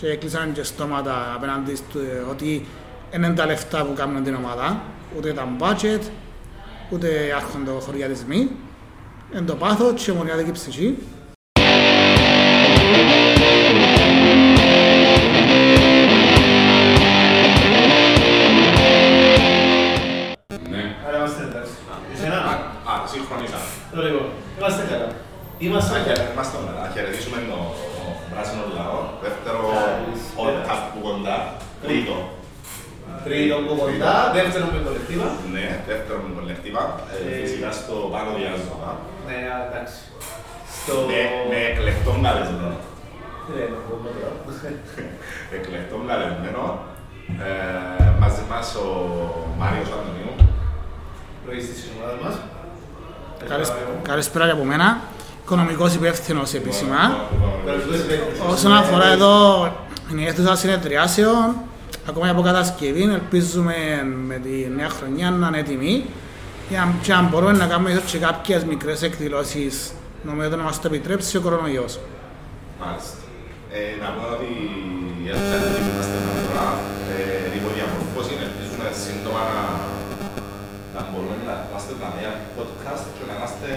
και έκλεισαν και στόματα απέναντι στο ότι δεν είναι τα λεφτά που κάνουν την ομάδα, ούτε τα μπάτσετ, ούτε άρχονται χωριατισμοί. Είναι το πάθος και η ομονιαδική ψυχή. Είμαστε όλα, να χαιρετήσουμε το πράσινο λαό, δεύτερο podcast που κοντά, τρίτο που κοντά, δεύτερο με κολεκτίβα. Ναι, δεύτερο με κολεκτίβα, φυσικά στο Πάνο Διάζωμα. Ναι, εντάξει. Με εκλεκτόν καλεσμένο. Εκλεκτόν καλεσμένο, μαζί μας ο Μάριος Αντωνίου. Προϊστής της ομάδας μας. Καλησπέρα και από μένα. Οικονομικός υπεύθυνος επίσημα. Όσον αφορά εδώ η αίθουσα συνεδριάσεων, ακόμα από Κατασκευή, ελπίζουμε με τη νέα χρονιά να είναι έτοιμοι και αν μπορούμε να κάνουμε και κάποιες μικρές εκδηλώσεις, νομίζω να μας το επιτρέψει ο κορονοϊός. Μάλιστα. Να πω ότι η αίθουσα συνεδριάσεων στην αφορά υποδιαμορφώση, ελπίζουμε σύντομα να μπορούμε να είμαστε τα νέα podcast και να είμαστε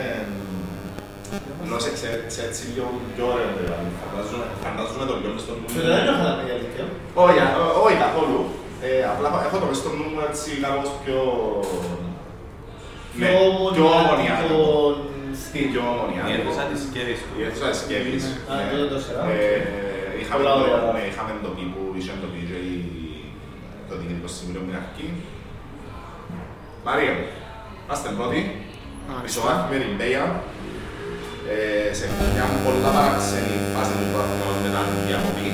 σε έτσι λίγο πιο ωραίο, φαντάζομαι το λιώνεις στο νου μου. Δεν έχω να πει για δίκαιο. Όχι καθόλου. Απλά έχω το μες στο νου μου έτσι κάπως πιο... πιο ομονιάτικο. Πιο ομονιάτικο. Η αίθουσα της Κέρης. Η αίθουσα της Κέρης. Είχαμε το τύπου, είχε το DJ, το Διοικητικό Συμβούλιο Μιναρκή. Μαρία μου, είμαστε πρώτοι. Ισοβάθμιοι την Μπέια. Σε μια πολλά παραξενή φάση του βαθμού μετά την διακοπή.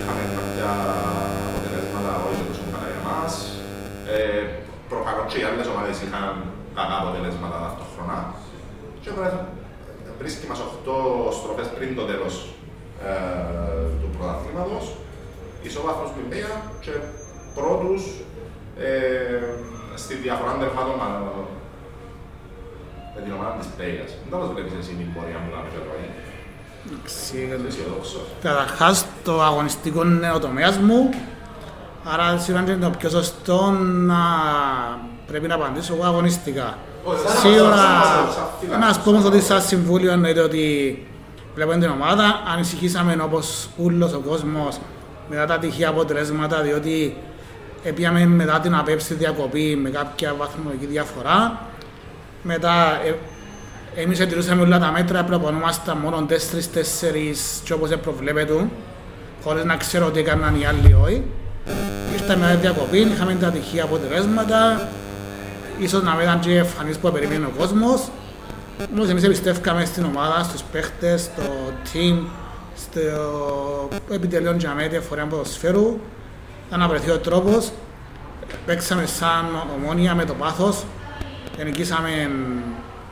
Είχαμε κάποια αποτελέσματα όχι τόσο καλά για εμάς. Προφανώς και οι άλλες ομάδες είχαν καλά αποτελέσματα ταυτόχρονα. Και βρίσκει μας 8 στροφές πριν το τέλος του πρωταθλήματος. Ισοβάθμιοι στην Μπέια και πρώτους στη διαφορά τερματών με την ομάδα της Πέγας. Δεν θα μας βλέπεις εσύ την πορεία μου να μην φερβαγεί. Καταρχάς, το αγωνιστικό είναι ο τομέας μου, άρα σίγουρα είναι το πιο σωστό να πρέπει να απαντήσω εγώ αγωνιστικά. Σίγουρα, να ας πούμε ότι σαν συμβούλιο εννοείται ότι βλέπουμε την ομάδα, ανησυχήσαμε όπως ούλος ο κόσμος μετά τα τυχαία αποτελέσματα, διότι έπιαμε μετά την απέψη διακοπή με κάποια βαθμολογική διαφορά. Μετά, εμείς εντηρούσαμε όλα τα μέτρα, προπονούμασταν μόνο 4-4 και όπως προβλέπετε, χωρίς να ξέρω τι έκαναν οι άλλοι όχι. Ήρθαμε με διακοπή, είχαμε τα τυχαία αποτελέσματα, ίσως να μην ήταν και εμφανής που περιμένει ο κόσμος. Όμως εμείς εμπιστεύκαμε στην ομάδα, στους παίχτες, στο team, στο επιτελείο για μέτια φορέα ποδοσφαίρου. Αναπρεθεί ο τρόπος, παίξαμε σαν Ομόνια με το πάθος. Νικήσαμε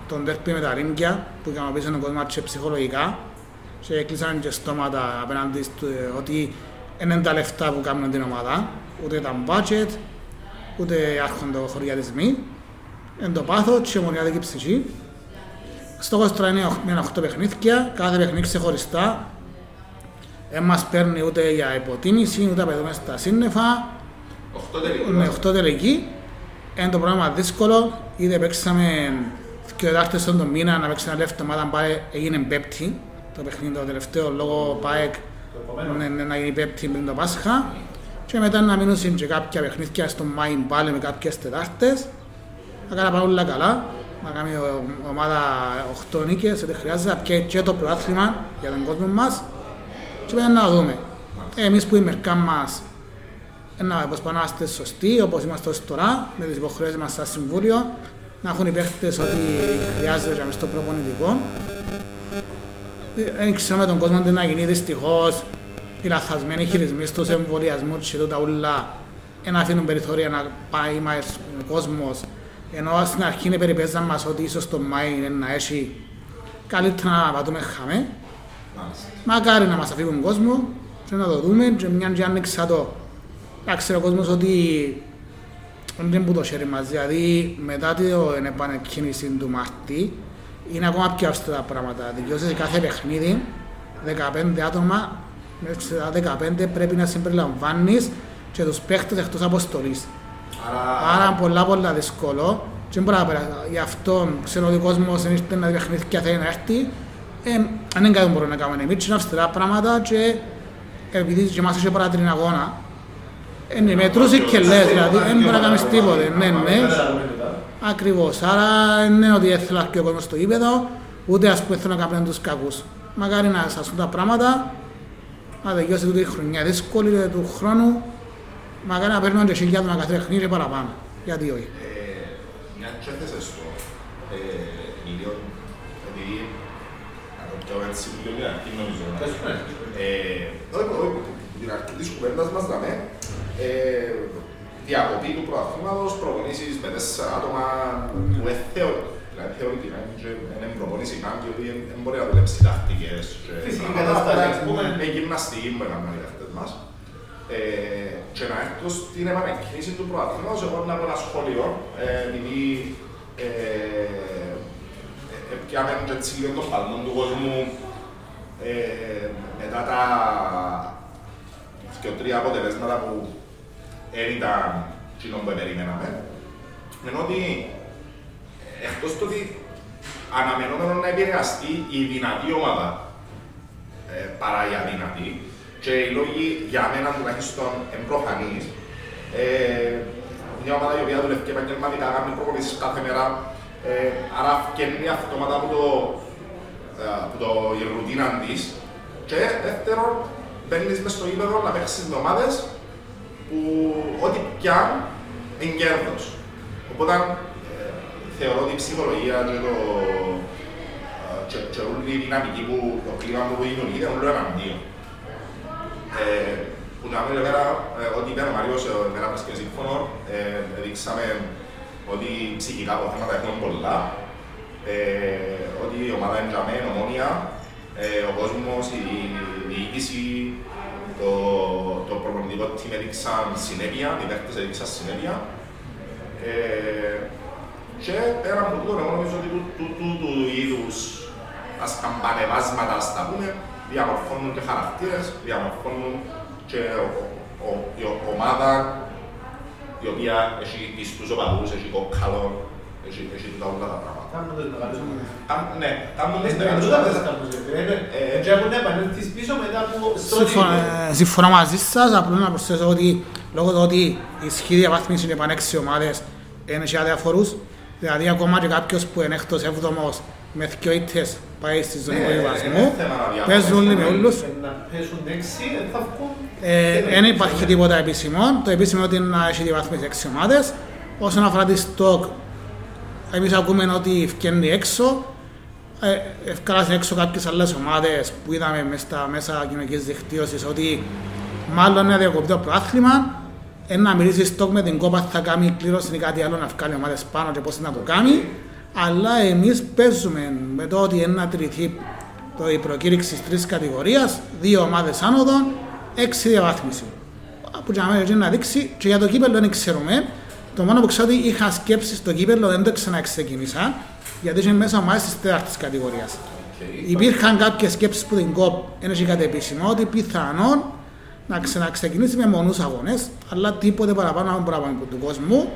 τον τέρπι με τα ρίγκια που ικανοποίησαν τον κόσμο και ψυχολογικά και έκλεισαν και στόματα απέναντι στο ότι δεν είναι τα λεφτά που κάνουν την ομάδα, ούτε τα μπάτσετ, ούτε άρχονται χωριατισμοί. Είναι το πάθος και η ομονιαδική ψυχή. Στόχος τώρα είναι 8 παιχνίδια, κάθε παιχνίδι ξεχωριστά. Δεν μας παίρνει ούτε για υποτίμηση, ούτε απαιτούμε στα σύννεφα. 8 τελικοί. Είναι το πρόγραμμα δύσκολο, ήδη παίξαμε και ο Δάρτες στον τον μήνα να παίξει ένα λεφτό ομάδα πάει, έγινε πέπτη το παιχνίδι το τελευταίο λόγω ΠΑΕΚ να γίνει πέπτη πριν το Πάσχα και μετά να μείνουν και κάποια παιχνίδια στο Μάιν πάλι με κάποιες Τετάρτες να κάνουμε όλα καλά, να κάνει ομάδα 8 νίκες, δεν χρειάζεται και το πρωτάθλημα για τον κόσμο μας και μετά να δούμε. Εμείς που η μερικά μας πως πάνω να είστε σωστοί, όπως είμαστε ως τώρα, με τις υποχρεώσεις μας σαν συμβούλιο, να έχουν οι παίχτες ό,τι χρειάζεται για μες το προπονητικό. Δεν ξέρω με τον κόσμο να γίνει δυστυχώς οι λαθασμένοι χειρισμοί στους εμβολιασμούς και τούτα ούλα να αφήνουν περιθώρια να πάει μας ο κόσμος, ενώ στην αρχή είναι περιπέζαν μας ότι ίσως το Μάη είναι να έχει καλύτερα να πατούμε χαμέ. Μακάρι να μας αφήνουν κόσμο και να το δούμε και μια και άνοιξα το. Άξερε ο κόσμος ότι δεν που το χέρι μας, δηλαδή μετά την επανεκκίνηση του Μάρτη είναι ακόμα πιο αυστηρά πράγματα. Δικαιώσεις κάθε παιχνίδι 15 άτομα, μέχρι τα 15 πρέπει να συμπεριλαμβάνεις και τους παίχτες εκτός αποστολής. Άρα πολλά δύσκολο. Και γι' αυτό ξέρω ότι ο κόσμος ήρθε να διαχνηθεί και θέλει να έρθει. Αν δεν κάτι μπορούμε να κάνουμε εμείς, είναι αυστηρά πράγματα και επειδή και εμάς είχε παρατηρήν αγώνα, είναι μετρούσες και λες, δηλαδή δεν μπορεί να κάνεις τίποτε. Ακριβώς. Άρα δεν είναι ότι έθελα και ο κόσμος στο γήπεδο, ούτε ας πούμε θέλω να κάνουν τους κακούς. Μακάρι να σαστούν τα πράγματα, να τελειώσει τούτη η χρονιά δύσκολη του χρόνου, μακάρι να παίρνουν και χιλιάδων να καθρεχνεί και παραπάνω. Γιατί όχι. Μια τσέθεσαι στο λίγο, επειδή το έτσι λίγο, τι νομίζω να την αρχή της κουβέντας μας δαμε, διακοπή του προαθήματος, προπονήσεις με 4 άτομα που εθεωρεί. Δηλαδή θεωρητικά είναι προπονήσεις καν και ότι δεν μπορεί να δουλέψει τακτικές και γυμναστική μπορεί να κάνει αυτές μας. Και να έρθω στην επανεκκίνηση του προαθήματος, εγώ ήμουν από ένα σχολείο, επειδή πιάμε έτσι λίγο το παλμό του κόσμου μετά τα 2-3 αποτελέσματα που ήταν κοινό που περιμέναμε. Ενώ ότι εκτός το ότι αναμενόμενο να επηρεαστεί η δυνατή ομάδα παρά η αδυνατή και οι λόγοι για μένα τουλάχιστον εμπροφανείς, μια ομάδα η οποία δουλεύει επαγγελματικά, κάνει προπονήσεις κάθε μέρα, άρα φκαινεί αυτόματα από το ρουτίνα της και δεύτερον μπαίνεις μες στο γήπεδο να παίξεις εβδομάδες που ό,τι πια είναι κέρδος. Οπότε θεωρώ ότι η ψυχολογία και όλη η δυναμική που το κλίμα που δημιουργεί είναι όλο εναντίον. Που να μην πέρα ότι είπε ο Μάριος με ένα πράσινο σύμφωνο, δείξαμε ότι ψυχικά αποθέματα έχουν πολλά, ότι η ομάδα είναι για μένα Ομόνια, ο κόσμος, η διοίκηση, το προπονητικό team έδειξαν συνέπεια, οι παίκτες έδειξαν συνέπεια. Και πέρα από τούτο, εγώ νομίζω ότι τούτου είδους τα σκαμπανεβάσματα, ας τα πούμε, διαμορφώνουν και χαρακτήρες, διαμορφώνουν και η ομάδα η οποία έχει πιστούς οπαδούς, έχει κόκκαλο, έχει τούτα όλα τα πράγματα. Κάνουν τους μεγαλύτερους. Ναι, κάνουν τους μεγαλύτερους. Και έχουν επανέλθεις πίσω μετά από τότε. Συμφωνώ μαζί σας, απλώς να προσθέσω ότι λόγω του ότι ισχύει διαβάθμιση είναι πάνω 6 ομάδες, είναι και αδιαφορούς, δηλαδή ακόμα και κάποιος που είναι έκτος έβδομος με 2 ήττες πάει στη ζώνη του υποβιβασμού, παίζουν όλοι με όλους. Δεν υπάρχει τίποτα επίσημο, το επίσημο είναι ότι να έχει διαβάθμιση 6 ομάδες. Όσον αφορά τη στόκ, εμείς ακούμε ότι βγαίνει έξω, ευκάλασαν έξω κάποιες άλλες ομάδες που είδαμε στα μέσα κοινωνικής δικτύωσης ότι μάλλον είναι διακοπτή το προάθλημα. Να μιλήσει στόκ με την κόπα θα κάνει κλήρωση ή κάτι άλλο να βγάλει ομάδες πάνω και πώς να το κάνει. Αλλά εμείς παίζουμε με το ότι να τριθεί η προκήρυξη τρεις κατηγορίας, 2 ομάδες άνοδων, 6 διαβάθμιση. Που για μένα να δείξει και για το κύπελλο δεν ξέρουμε. Το μόνο που ξέρω ότι είχα σκέψει στο κύπελλο δεν το ξαναξεκίνησα, γιατί είναι μέσα ομάδες της 4ης κατηγορίας. Okay. Υπήρχαν κάποιες σκέψεις που την κόπ ένιωσε κάτι επίσημο ότι πιθανόν να ξαναξεκινήσει με μονούς αγώνες, αλλά τίποτε παραπάνω από τον κόσμο.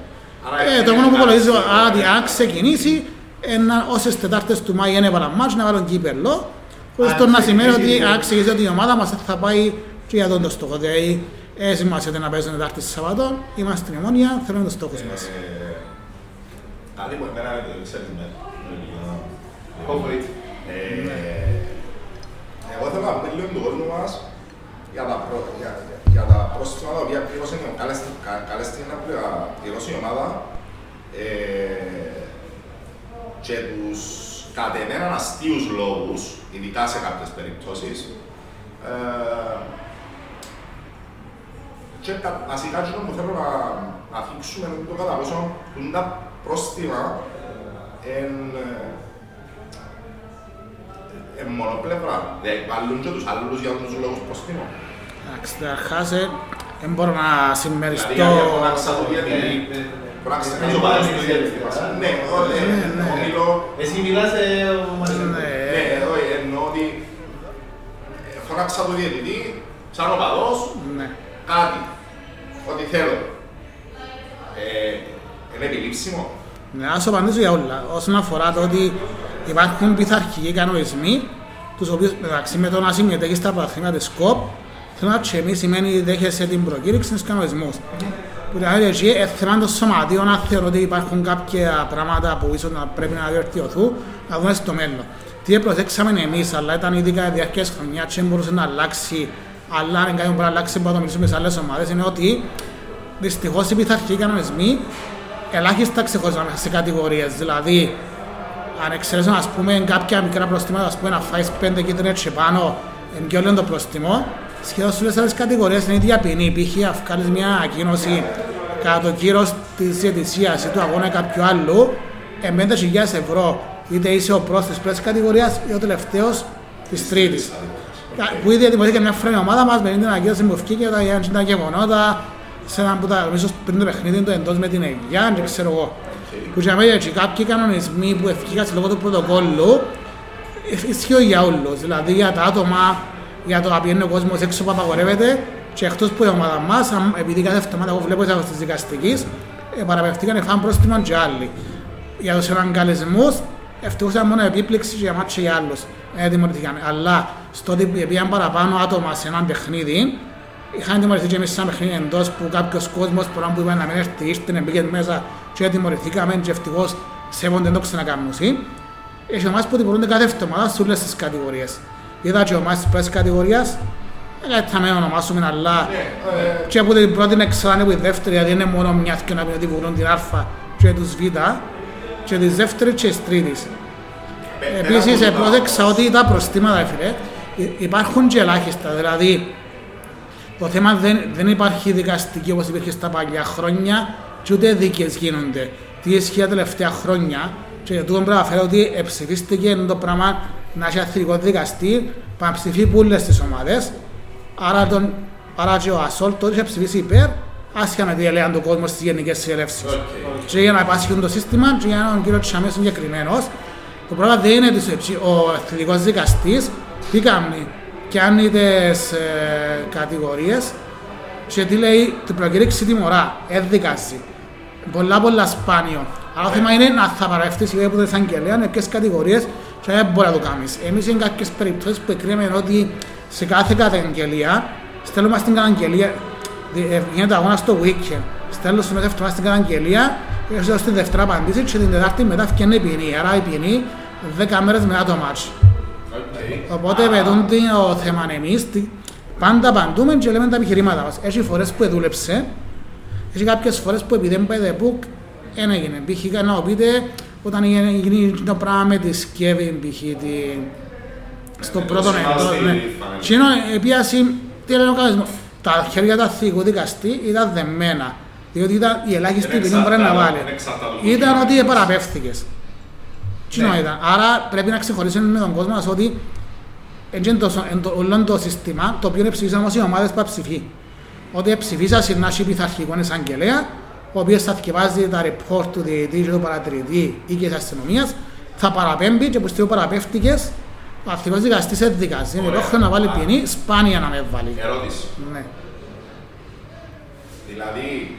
Το μόνο που υπολογίζω ότι αν ξεκινήσει, όσες Τετάρτες του Μάη είναι παραμάτς να βάλουν κύπελλο, χωρίς το να σημαίνει ότι αν ξεκινήσει ότι η ομάδα μας θα πάει και για τον το στόχο. Δηλαδή, σημασία να παίζουν Τετάρτες Σαββατών, είμαστε στην Ομόνια, θέλουμε το στόχο μας. Κάτι που εμένα δεν το ξέρεις με Κόβριτ. Εγώ θέλω να μιλήσω με τον κόσμο μας για τα πρόσφατα τα οποία κάλεστηκε να πληρώσει η ομάδα και τους κατ' εμέναν αστείους λόγους, ειδικά σε κάποιες περιπτώσεις και βασικά αυτό που θέλω να αφήξουμε είναι το κατά πόσο τα πρόστιμα είναι μονοπλευρά, δηλαδή βάλουν και τους άλλους για τους λόγους πρόστιμων. Καταρχάς, δεν μπορώ να συμμεριστώ... Δηλαδή, έχω να ξαδοποιηθεί, μπορώ να ξαδοποιηθεί ο παράδειγμα του διαδικασμού. Ναι, ομιλώ... Εσύ μιλάς... Ναι, εννοώ ότι... φωνάξα το διαιτητή, σαν οπαδός, κάτι, ό,τι θέλω. Είναι επιλήψιμο. Να σου απαντήσω για όλα. Όσον αφορά το ότι υπάρχουν πειθαρχικοί κανονισμοί, τους οποίους μεταξύ με το να συμμετέχει στα παθήματα της ΚΟΠ, θέλω να τσεμεί σημαίνει δέχεσαι την προκήρυξη στους κανονισμούς. Που δηλαδή εκεί εθελάν το σωματείο να θεωρώ ότι υπάρχουν κάποια πράγματα που ίσως να πρέπει να διορθωθούν, να δούμε στο μέλλον. Τι προσέξαμε εμείς, αλλά ήταν ειδικά η διάρκεια της χρονιάς και μπορούσε να αλλάξει, αλλά αν είναι κάτι που να αλλάξει μπορούμε να το μιλήσουμε σε άλλες ομάδες, είναι ότι δυστυχώς οι πειθαρχικοί κανονισμοί ελάχιστα ξεχωρίζουν σε κατηγορίες. Δηλαδή, αν εξαιρέσουν ας πούμε κάποια μικρά προστήματα, ας πούμε να φάεις 5 κίτρινες και πάνω, είναι πιο λίγο το προστιμό. Σχεδόν σε όλες τις άλλες κατηγορίες είναι η ίδια ποινή. Π.χ. αν βγάλεις μια ανακοίνωση κατά το κύρος της ετησίας ή του αγώνα κάποιου άλλου, με 5.000 ευρώ, είτε είσαι ο πρώτος της πρώτης κατηγορίας ή ο τελευταίος της τρίτης. Που ήδη ετοιμαστεί και μια φρένη ομάδα μας με την ανακοίνωση που βγήκε για τα γεγονότα, σε έναν που τα νομίζω πριν το παιχνίδι το εντός με την Αιγιά, δεν ξέρω εγώ. Που για μένα έτσι κάποιοι κανονισμοί που βγήκαν λόγω του πρωτοκόλλου ισχύουν για όλους. Δηλαδή για τα άτομα, για το απειλή ο κόσμος έξω που απαγορεύεται και εκτός που η ομάδα μας, επειδή κάθε εβδομάδα εγώ βλέπω τις δικαστικές, παραπευθήκαν εφάν πρόστιμον και άλλοι. Για τους εναγκαλισμούς, ευτυχούσαν μόνο επίπληξη για μάτς και για άλλους. Δημιουργήθηκαν. Αλλά στο ότι πήγαν παραπάνω άτομα σε έναν παιχνίδι, είχαν δημιουργηθεί και εμείς σαν παιχνίδι εντός που κάποιος κόσμος πολλά που είπαν να μην έρθει, ήρθαν, πήγαν μέσα και δημιουργηθήκαμε και ευτυχώς σέβονται το ξανακάμνωση. Έχει ομάδες που δημιουργούνται κάθε εβδομάδα σε όλες τις κατηγορίες. Είδα και ομάδες της πρώτης κατηγορίας, θα με ονομάσουμε, αλλά και από την πρώτη είναι ξανά από τη δεύτερη, γιατί είναι μόνο μια και να πει ότι βγουν την Α και τους Β και της δεύτερης και της τρίτης. Επίσης, επρόδεξα ότι τα προστήματα, φίλε, υπάρχουν και ελάχιστα, δηλαδή το θέμα δεν υπάρχει δικαστική όπως υπήρχε στα παλιά χρόνια και ούτε δίκες γίνονται. Τι ισχύει τα τελευταία χρόνια και για τούτον πρέπει να φέρω ότι ψηφίστηκε το πράγμα να έχει αθλητικό δικαστή που να ψηφεί πολλές τις ομάδες. Άρα και ο Ασόλ τότε είχε ψηφίσει υπέρ, άσχα με τι έλεγαν τον κόσμο στις γενικές συνελεύσεις. Και για να υπάσχουν το σύστημα και για έναν κύριο Τσαμές συγκεκριμένος, το πρώτα δεν είναι ο αθλητικός δικαστής, τι κάνει, κάνει τις κατηγορίες και τι λέει, την προκήρυξη τιμωρά, έδικαση. Πολλά σπάνιο. Αλλά το θέμα είναι να θα παραευτείς η οποιαδήποτε εισαγγελέα με ποιες κατηγορίες και δεν μπορεί να το κάνεις. Εμείς είναι κάποιες περιπτώσεις που εκκρίνουμε ότι σε κάθε καταγγελία στέλνουμε στην καταγγελία, γίνεται αγώνα στο weekend, στέλνουμε μέσα εβδομάδα στην καταγγελία, έως την Δευτέρα απαντήσει και την Τετάρτη μετά φτιάχνει ποινή. Άρα η ποινή 10 μέρες μετά το μάτσο. Οπότε πετούν το θέμα εμείς, πάντα απαντούμε και λέμε τα επιχειρήματα μας. Έχει φορές που δούλεψε, έχει κάποιες φορές που επειδή δεν πάει το book, δεν έγινε. Π.χ. να πείτε όταν γίνει το πράγμα με τη σκεύη, π.χ. στον πρώτο εντός. Και ενώ επίαση, τι έλεγε ο καθεσμός, τα χέρια του αθλητικού δικαστή ήταν δεμένα, διότι ήταν η ελάχιστη ποινή που πρέπει να βάλει. Ήταν ότι παραπέφθηκες. Τι ήταν. Άρα πρέπει να ξεχωρίσουμε με τον κόσμο μας ότι όλο το σύστημα το οποίο ψηφίσαν όμως οι ομάδες που ψηφί. Ότι ψηφίσαν σε ένα πειθαρχικό εισαγγελέα, ο οποίος θα θυκευάζει τα report του διαιτητή και του παρατηρητή ή και της αστυνομίας, θα παραπέμπει και όπως το παραπέφτηκες, ο αθλητικός δικαστής έδικας. Είναι πρόκειτο να βάλει ποινή, σπάνια να με βάλει. Ερώτηση. Ναι. Δηλαδή,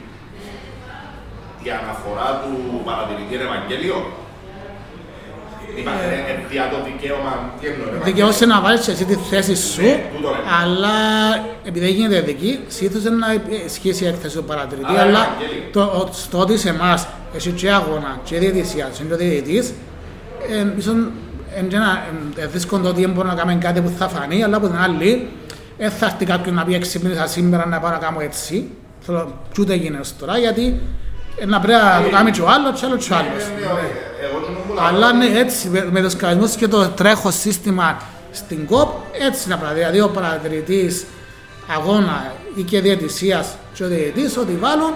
η αναφορά του παρατηρητή είναι Ευαγγέλιο. Δια το δικαίωμα, τι εννοώ. Δικαιώσαι να βάλεις εσύ τη θέση σου, αλλά επειδή γίνεται δική, συνήθως να ισχύσει η έκθεση του παρατηρητή. Αλλά το ότι σε εμάς, εσύ και αγώνα και διαιτησία, εσύ και ο διαιτητής, ίσως δίσκονται ότι μπορούμε να κάνουμε κάτι που θα φανεί, αλλά από την άλλη, δεν θα έρθει κάποιον να πει εξυπνήσα σήμερα να πάω να κάνω έτσι. Κι ούτε έγινε ως τώρα, γιατί να πρέπει να το κάνει και ο άλλος και ο άλλος. Αλλά ναι, έτσι με τους κανονισμούς και το τρέχο σύστημα στην ΚΟΠ, έτσι να πράγει. Δηλαδή ο παρατηρητής αγώνα ή και διαιτησίας και ο διαιτητής, ό,τι βάλουν,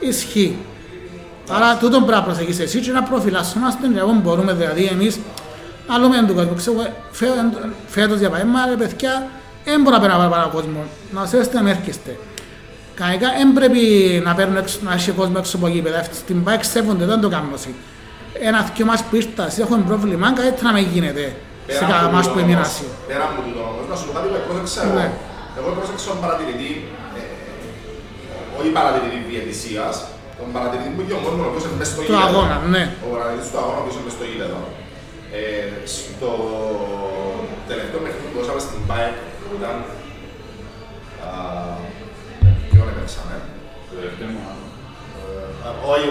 ισχύει. Άρα τούτον πρέπει να προσεγγίσεις εσύ και να προφυλασσόμαστε και εγώ μπορούμε δηλαδή εμείς να λέμε του κόσμου. Ξέρω, φέτος για παράδειγμα, ρε παιδιά, δεν μπορεί να παίρνει πάρα πάρα κόσμο, να σέρεστε να έρχεστε. Κανονικά δεν πρέπει να έχει κόσμο έξω από γήπεδα, στην ΠΑΕ ξέφονται, δεν το κάνουν όσοι. Ένα δυο μας που ήρθα, εσύ έχουμε πρόβλημα, κάτι να με γίνεται. σε κάθε μας που είναι Άσιο. Πέρα μου το όμως, να σου πω κάτι που πρόσεξα εγώ. Εγώ πρόσεξα τον παρατηρητή, όχι παρατηρητή διαιτησίας, τον παρατηρητή που είχε ο μόνος ο οποίος είναι μες στο γήπεδο. Του αγώνα, ναι. Ο παρατηρητής του αγώνα ο οποίος είναι μες στο γήπεδο. Στο τελευταίο παιχνίδι που δώσαμε στην ΠΑΕΚ, που ήταν ποιον έπαιξαμε. Το τελευταίο μου αγώνα.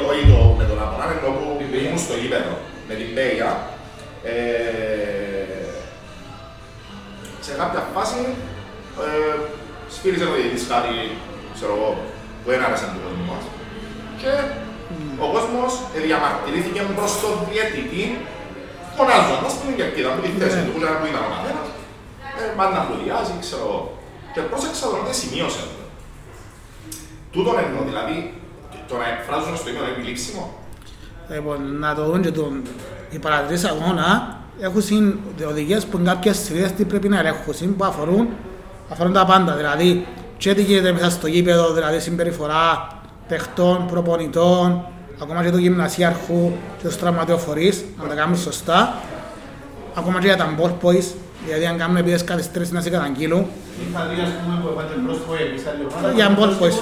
Όχι με τον αγώνα, ενώ που ήμουν στο γήπεδο με την Πέγια. Σε κάποια φάση σφύριζε ο διαιτητής κάτι, ξέρω εγώ, που δεν άρεσε τον κόσμο μας. Και ο κόσμος διαμαρτυρήθηκε προς τον διαιτητή, φωνάζοντας την κερκίδα που τη θέση του, που ήταν ο καθένας. Πάντα να πλουδιάζει, ξέρω εγώ. Και πρόσεξα τον ότι σημείωσε το. Τούτον εννοώ, δηλαδή, το να εκφράζουν στο ίδιο είναι επιλήξιμο. Λοιπόν, να το δουν και τον. Οι παρατηρητές αγώνα έχουν οδηγίες που κάποιες στιγμές πρέπει να ελέγχουν, που αφορούν τα πάντα. Δηλαδή, τι γίνεται μέσα στο γήπεδο, δηλαδή συμπεριφορά παιχτών, προπονητών, ακόμα και του γυμνασίαρχου και του τραυματιοφορείς, να τα κάνουν σωστά. Ακόμα και για τα ball boys, δηλαδή αν κάνουν επίδες καθυστρήσεις να σε καταγγείλουν. Είχα δει, ας πούμε, που έβαλε πρόσωπο εμείς, για ball boys.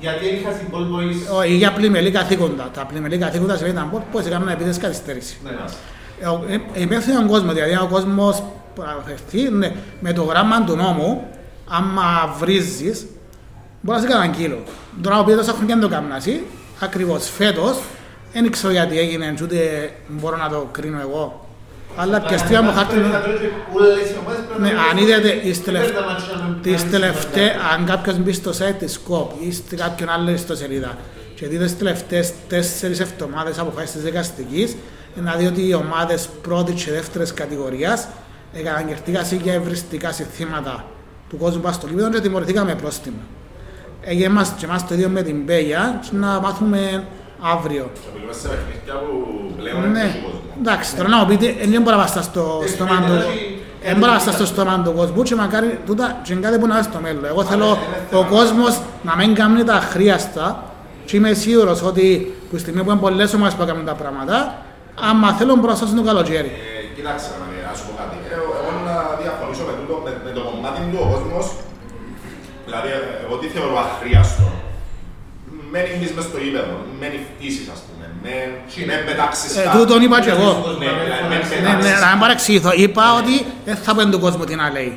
Γιατί είχα στην ball boys. Όχι, για πλημελή καθήκοντα. Τα πλημελή καθήκοντα σημαίνει τα ball boys έκαναν επίδες καθυστέρηση. Υπεύθυνε τον κόσμο, δηλαδή ο κόσμος προαφερθεί με το γράμμα του νόμου, άμα βρίζεις, μπορεί να σε καταγγείλω. Τώρα ο πίεδος έχουν και αν το κάνουν εσύ, ακριβώς φέτος, δεν ξέρω γιατί έγινε, ούτε μπορώ να το κρίνω εγώ. Αλλά πιαστήρα μου χάρτη. Αν είδατε τις τελευταίες, αν κάποιος μπει στο site της COP ή σε κάποιον άλλο ιστοσελίδα και δείτε τις τελευταίες 4 εβδομάδες αποφάσεις της δικαστικής, να δει ότι οι ομάδες πρώτης και δεύτερης κατηγορίας καταγγελθήκαν για ευρυστικά συνθήματα του κόσμου πάνω στο γήπεδο και τιμωρηθήκαν με πρόστιμα. Και εμάς το ίδιο με την Μπέγια, να μάθουμε αύριο. Εντάξει, τώρα να μου πείτε, δεν μπορώ να βαστά στο στόμα του κόσμου και μακάρι τούτα και κάτι που να βάζει στο μέλλον. Εγώ θέλω ο κόσμος να μην κάνει τα αχρίαστα και είμαι σίγουρος ότι που στιγμή που είναι πολλές ομάδες που έκαναν τα πράγματα, άμα θέλουν μπροστά στον καλοκαίρι. Κοιτάξτε να σου πω κάτι. Εγώ να διαφωνήσω με το κομμάτι του ο κόσμος, δηλαδή εγώ τι θεωρώ αχρίαστο. Μένει χτίσεις μες στο ύπεδο, μένει χτίσεις ας πούμε. Δεν πετάξεις κάτι. Τούτον είπα και εγώ. Να μην παρεξηγηθώ. Είπα ότι δεν θα πέντε τον κόσμο τι να λέει.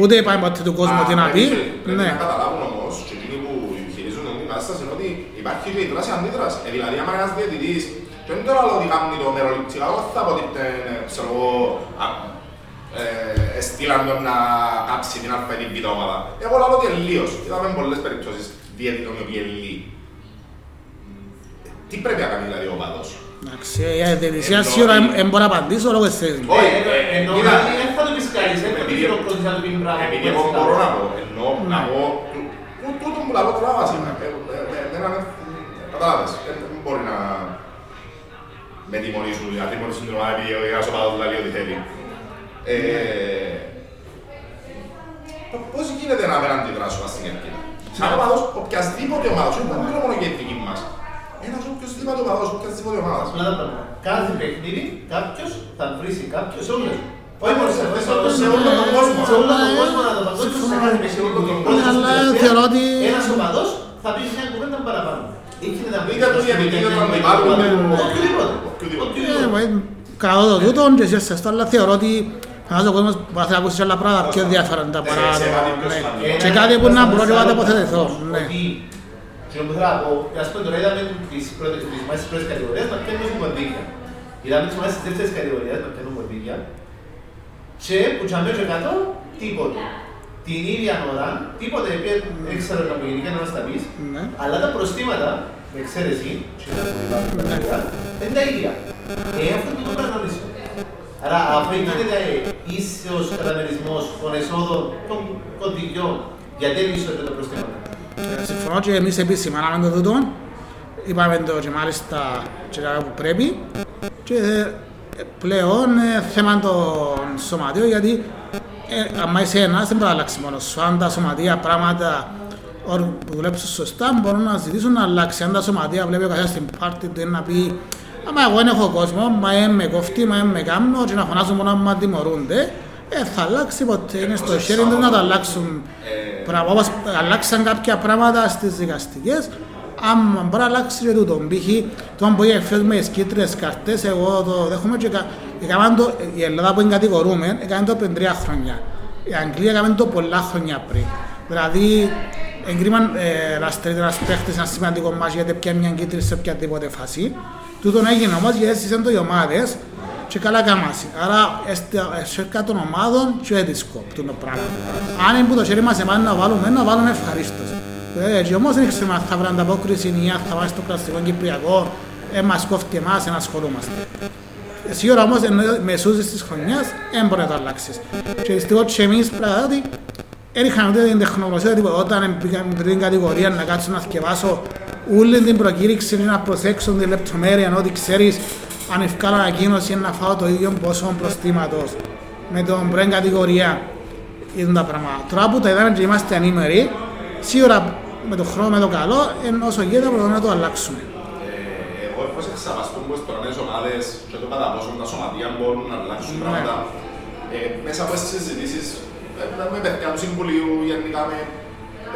Ούτε είπα ότι τον κόσμο τι να πει. Πρέπει να καταλάβουν όμως και εκείνοι που χειρίζουν την κατάσταση είναι ότι υπάρχει και η δράση αντίδραση. Δηλαδή άμα ένας διαιτητής και δεν τώρα λέω ότι κάνει το μεροληπτικά, εγώ θα πω ότι ξέρω εγώ στείλαν τον να κάψει την αρφαίδη β' ομάδα. Εγώ λέω ότι ελίως. Είδαμε πολλές περιπτώσεις διαιτητών οι οποίοι ελίοι. Τι πρέπει να κάνει δηλαδή ο οπαδός. Να ξέρει, για διαιτησία σίγουρα δεν μπορώ να απαντήσω λόγω της θέσης μου. Όχι, εννοώ ότι δεν θα το πεις κανείς, δεν θα το πει πράγμα. Επειδή εγώ μπορώ να πω, εννοώ να πω, τούτο που λαλώ τράβασε, κατάλαβες, δεν μπορεί να με τιμωρήσουν, να τιμωρήσουν την ομάδα επειδή ένας οπαδός του λέει ό,τι θέλει. Πώς γίνεται να μην αντιδράσω στην κερκίδα. Σαν οπαδός, οποιασδήποτε ομάδος, δεν είναι μόνο για την δική μας. Ένας οποιοσδήποτε ομάδος, οποιασδήποτε ομάδας. Κάθε παιχνίδι, κάποιος θα βρίσει κάποιος όλος. Όχι μόνο σε όλο τον κόσμο. Σε όλο τον κόσμο να το παντώσει. Ένας οπαδός θα πει μια κουβέντα παραπάνω. Είχα το διαδικείο να μην πάρουν οποιοδήποτε. Κρατώ το τούτο και εσύ σωστά, αλλά θεωρώ ότι ο κόσμος μπορεί να ακούσει άλλα πράγματα πιο ενδιαφέροντα παρά και κάτι που να μπορώ και να τοποθετηθώ. Και όπου θέλω να πω, ας πούμε τώρα είδαμε τις πρώτες κατηγορίες να πιάνουν κοντίκια. Είδαμε τις μάσεις της δεύτερης κατηγορίας να πιάνουν κοντίκια και που τσάμε και κάτω τίποτε. Την ίδια ώρα, τίποτε δεν ξέρω να μου γίνει και να μας τα πεις, αλλά τα προστήματα, με ξέρεις εσύ, δεν τα ίδια. Αυτό είναι το κανονισμό. Άρα αφού γίνεται ίσως καταμερισμός των εσόδων των κοντικιών, γιατί είναι ίσως τα προστήματα. Συμφωνώ και εμείς επισημάναμε το τούτο, είπαμε το και μάλιστα και τα που πρέπει και πλέον θέμα των σωματείων γιατί αν είσαι ένας δεν μπορεί να αλλάξει μόνο σου. Αν τα σωματεία πράγματα που δουλέψουν σωστά μπορούν να ζητήσουν να αλλάξει. Αν τα σωματεία βλέπει ο καθένας στην πάρτι του να πει Άμα εγώ δεν έχω κόσμο, μα με κοφτεί, μα με κάμνο, και να φωνάζουν μόνο άμα τιμωρούνται, θα αλλάξει ποτέ. Είναι στο χέρι του να τα αλλάξουν πράγματα. Όπως αλλάξαν κάποια πράγματα στις δικαστικές, άμα μπορεί να αλλάξει και τούτον. Π.χ. τον που έφερνουμε τις κίτρινες κάρτες, εγώ το δέχομαι και η Ελλάδα που είναι κατηγορούμεν, έκανε το πριν 3 χρόνια. Η Αγγλία έκανε το πολλά χρόνια πριν. Δηλαδή, εγκρίμαν ραστερείται ένας παίχτης, ένα σημαντικό μάτς, γιατί πια μια κίτρινη σε οποιαδήποτε φάση. Τούτον έγινε όμως, γιατί εσείς είναι το οι ομάδες και καλά καμάσι. Άρα, εσέρκα των ομάδων και έδισκο το πράγμα. Αν είναι που το χέρι μας εμάς να βάλουμε, να βάλουμε ευχαρίστως. Και όμως δεν ξέρουμε αν θα βρει ανταπόκριση ή αν θα βάλει στο κλασικό Κυπριακό, μας κόφτει εμάς, να ασχολούμαστε. Σίγουρα όμως με σούζεις της χρονιάς δεν μπορεί να το αλλάξεις. Και δυστυχώς και εμείς πράγματι έριχαν ούτε την τεχνογνωσία τίποτα. Όταν πήγαμε με την κατηγορία να κάτσω να θυκευάσω όλη την προκήρυξη, να προσέξω την λεπτομέρεια, ότι ξέρεις αν ευκάλλω ανακοίνωση να φάω το ίδιο ποσό προστήματος με τον πρώην κατηγορία ή τα πράγματα. Τώρα που τα είδαμε και είμαστε ανήμεροι, σίγουρα με τον χρόνο με το καλό, όσο γίνεται μπορούμε να το αλλάξουμε. Ξαπαστούν πως τρονές ομάδες και το κατά πόσο τα σωματεία μπορούν να αλλάξουν πράγματα. Μέσα από τις συζητήσεις, μετά με παιδιά του Συμβουλίου, γενικά με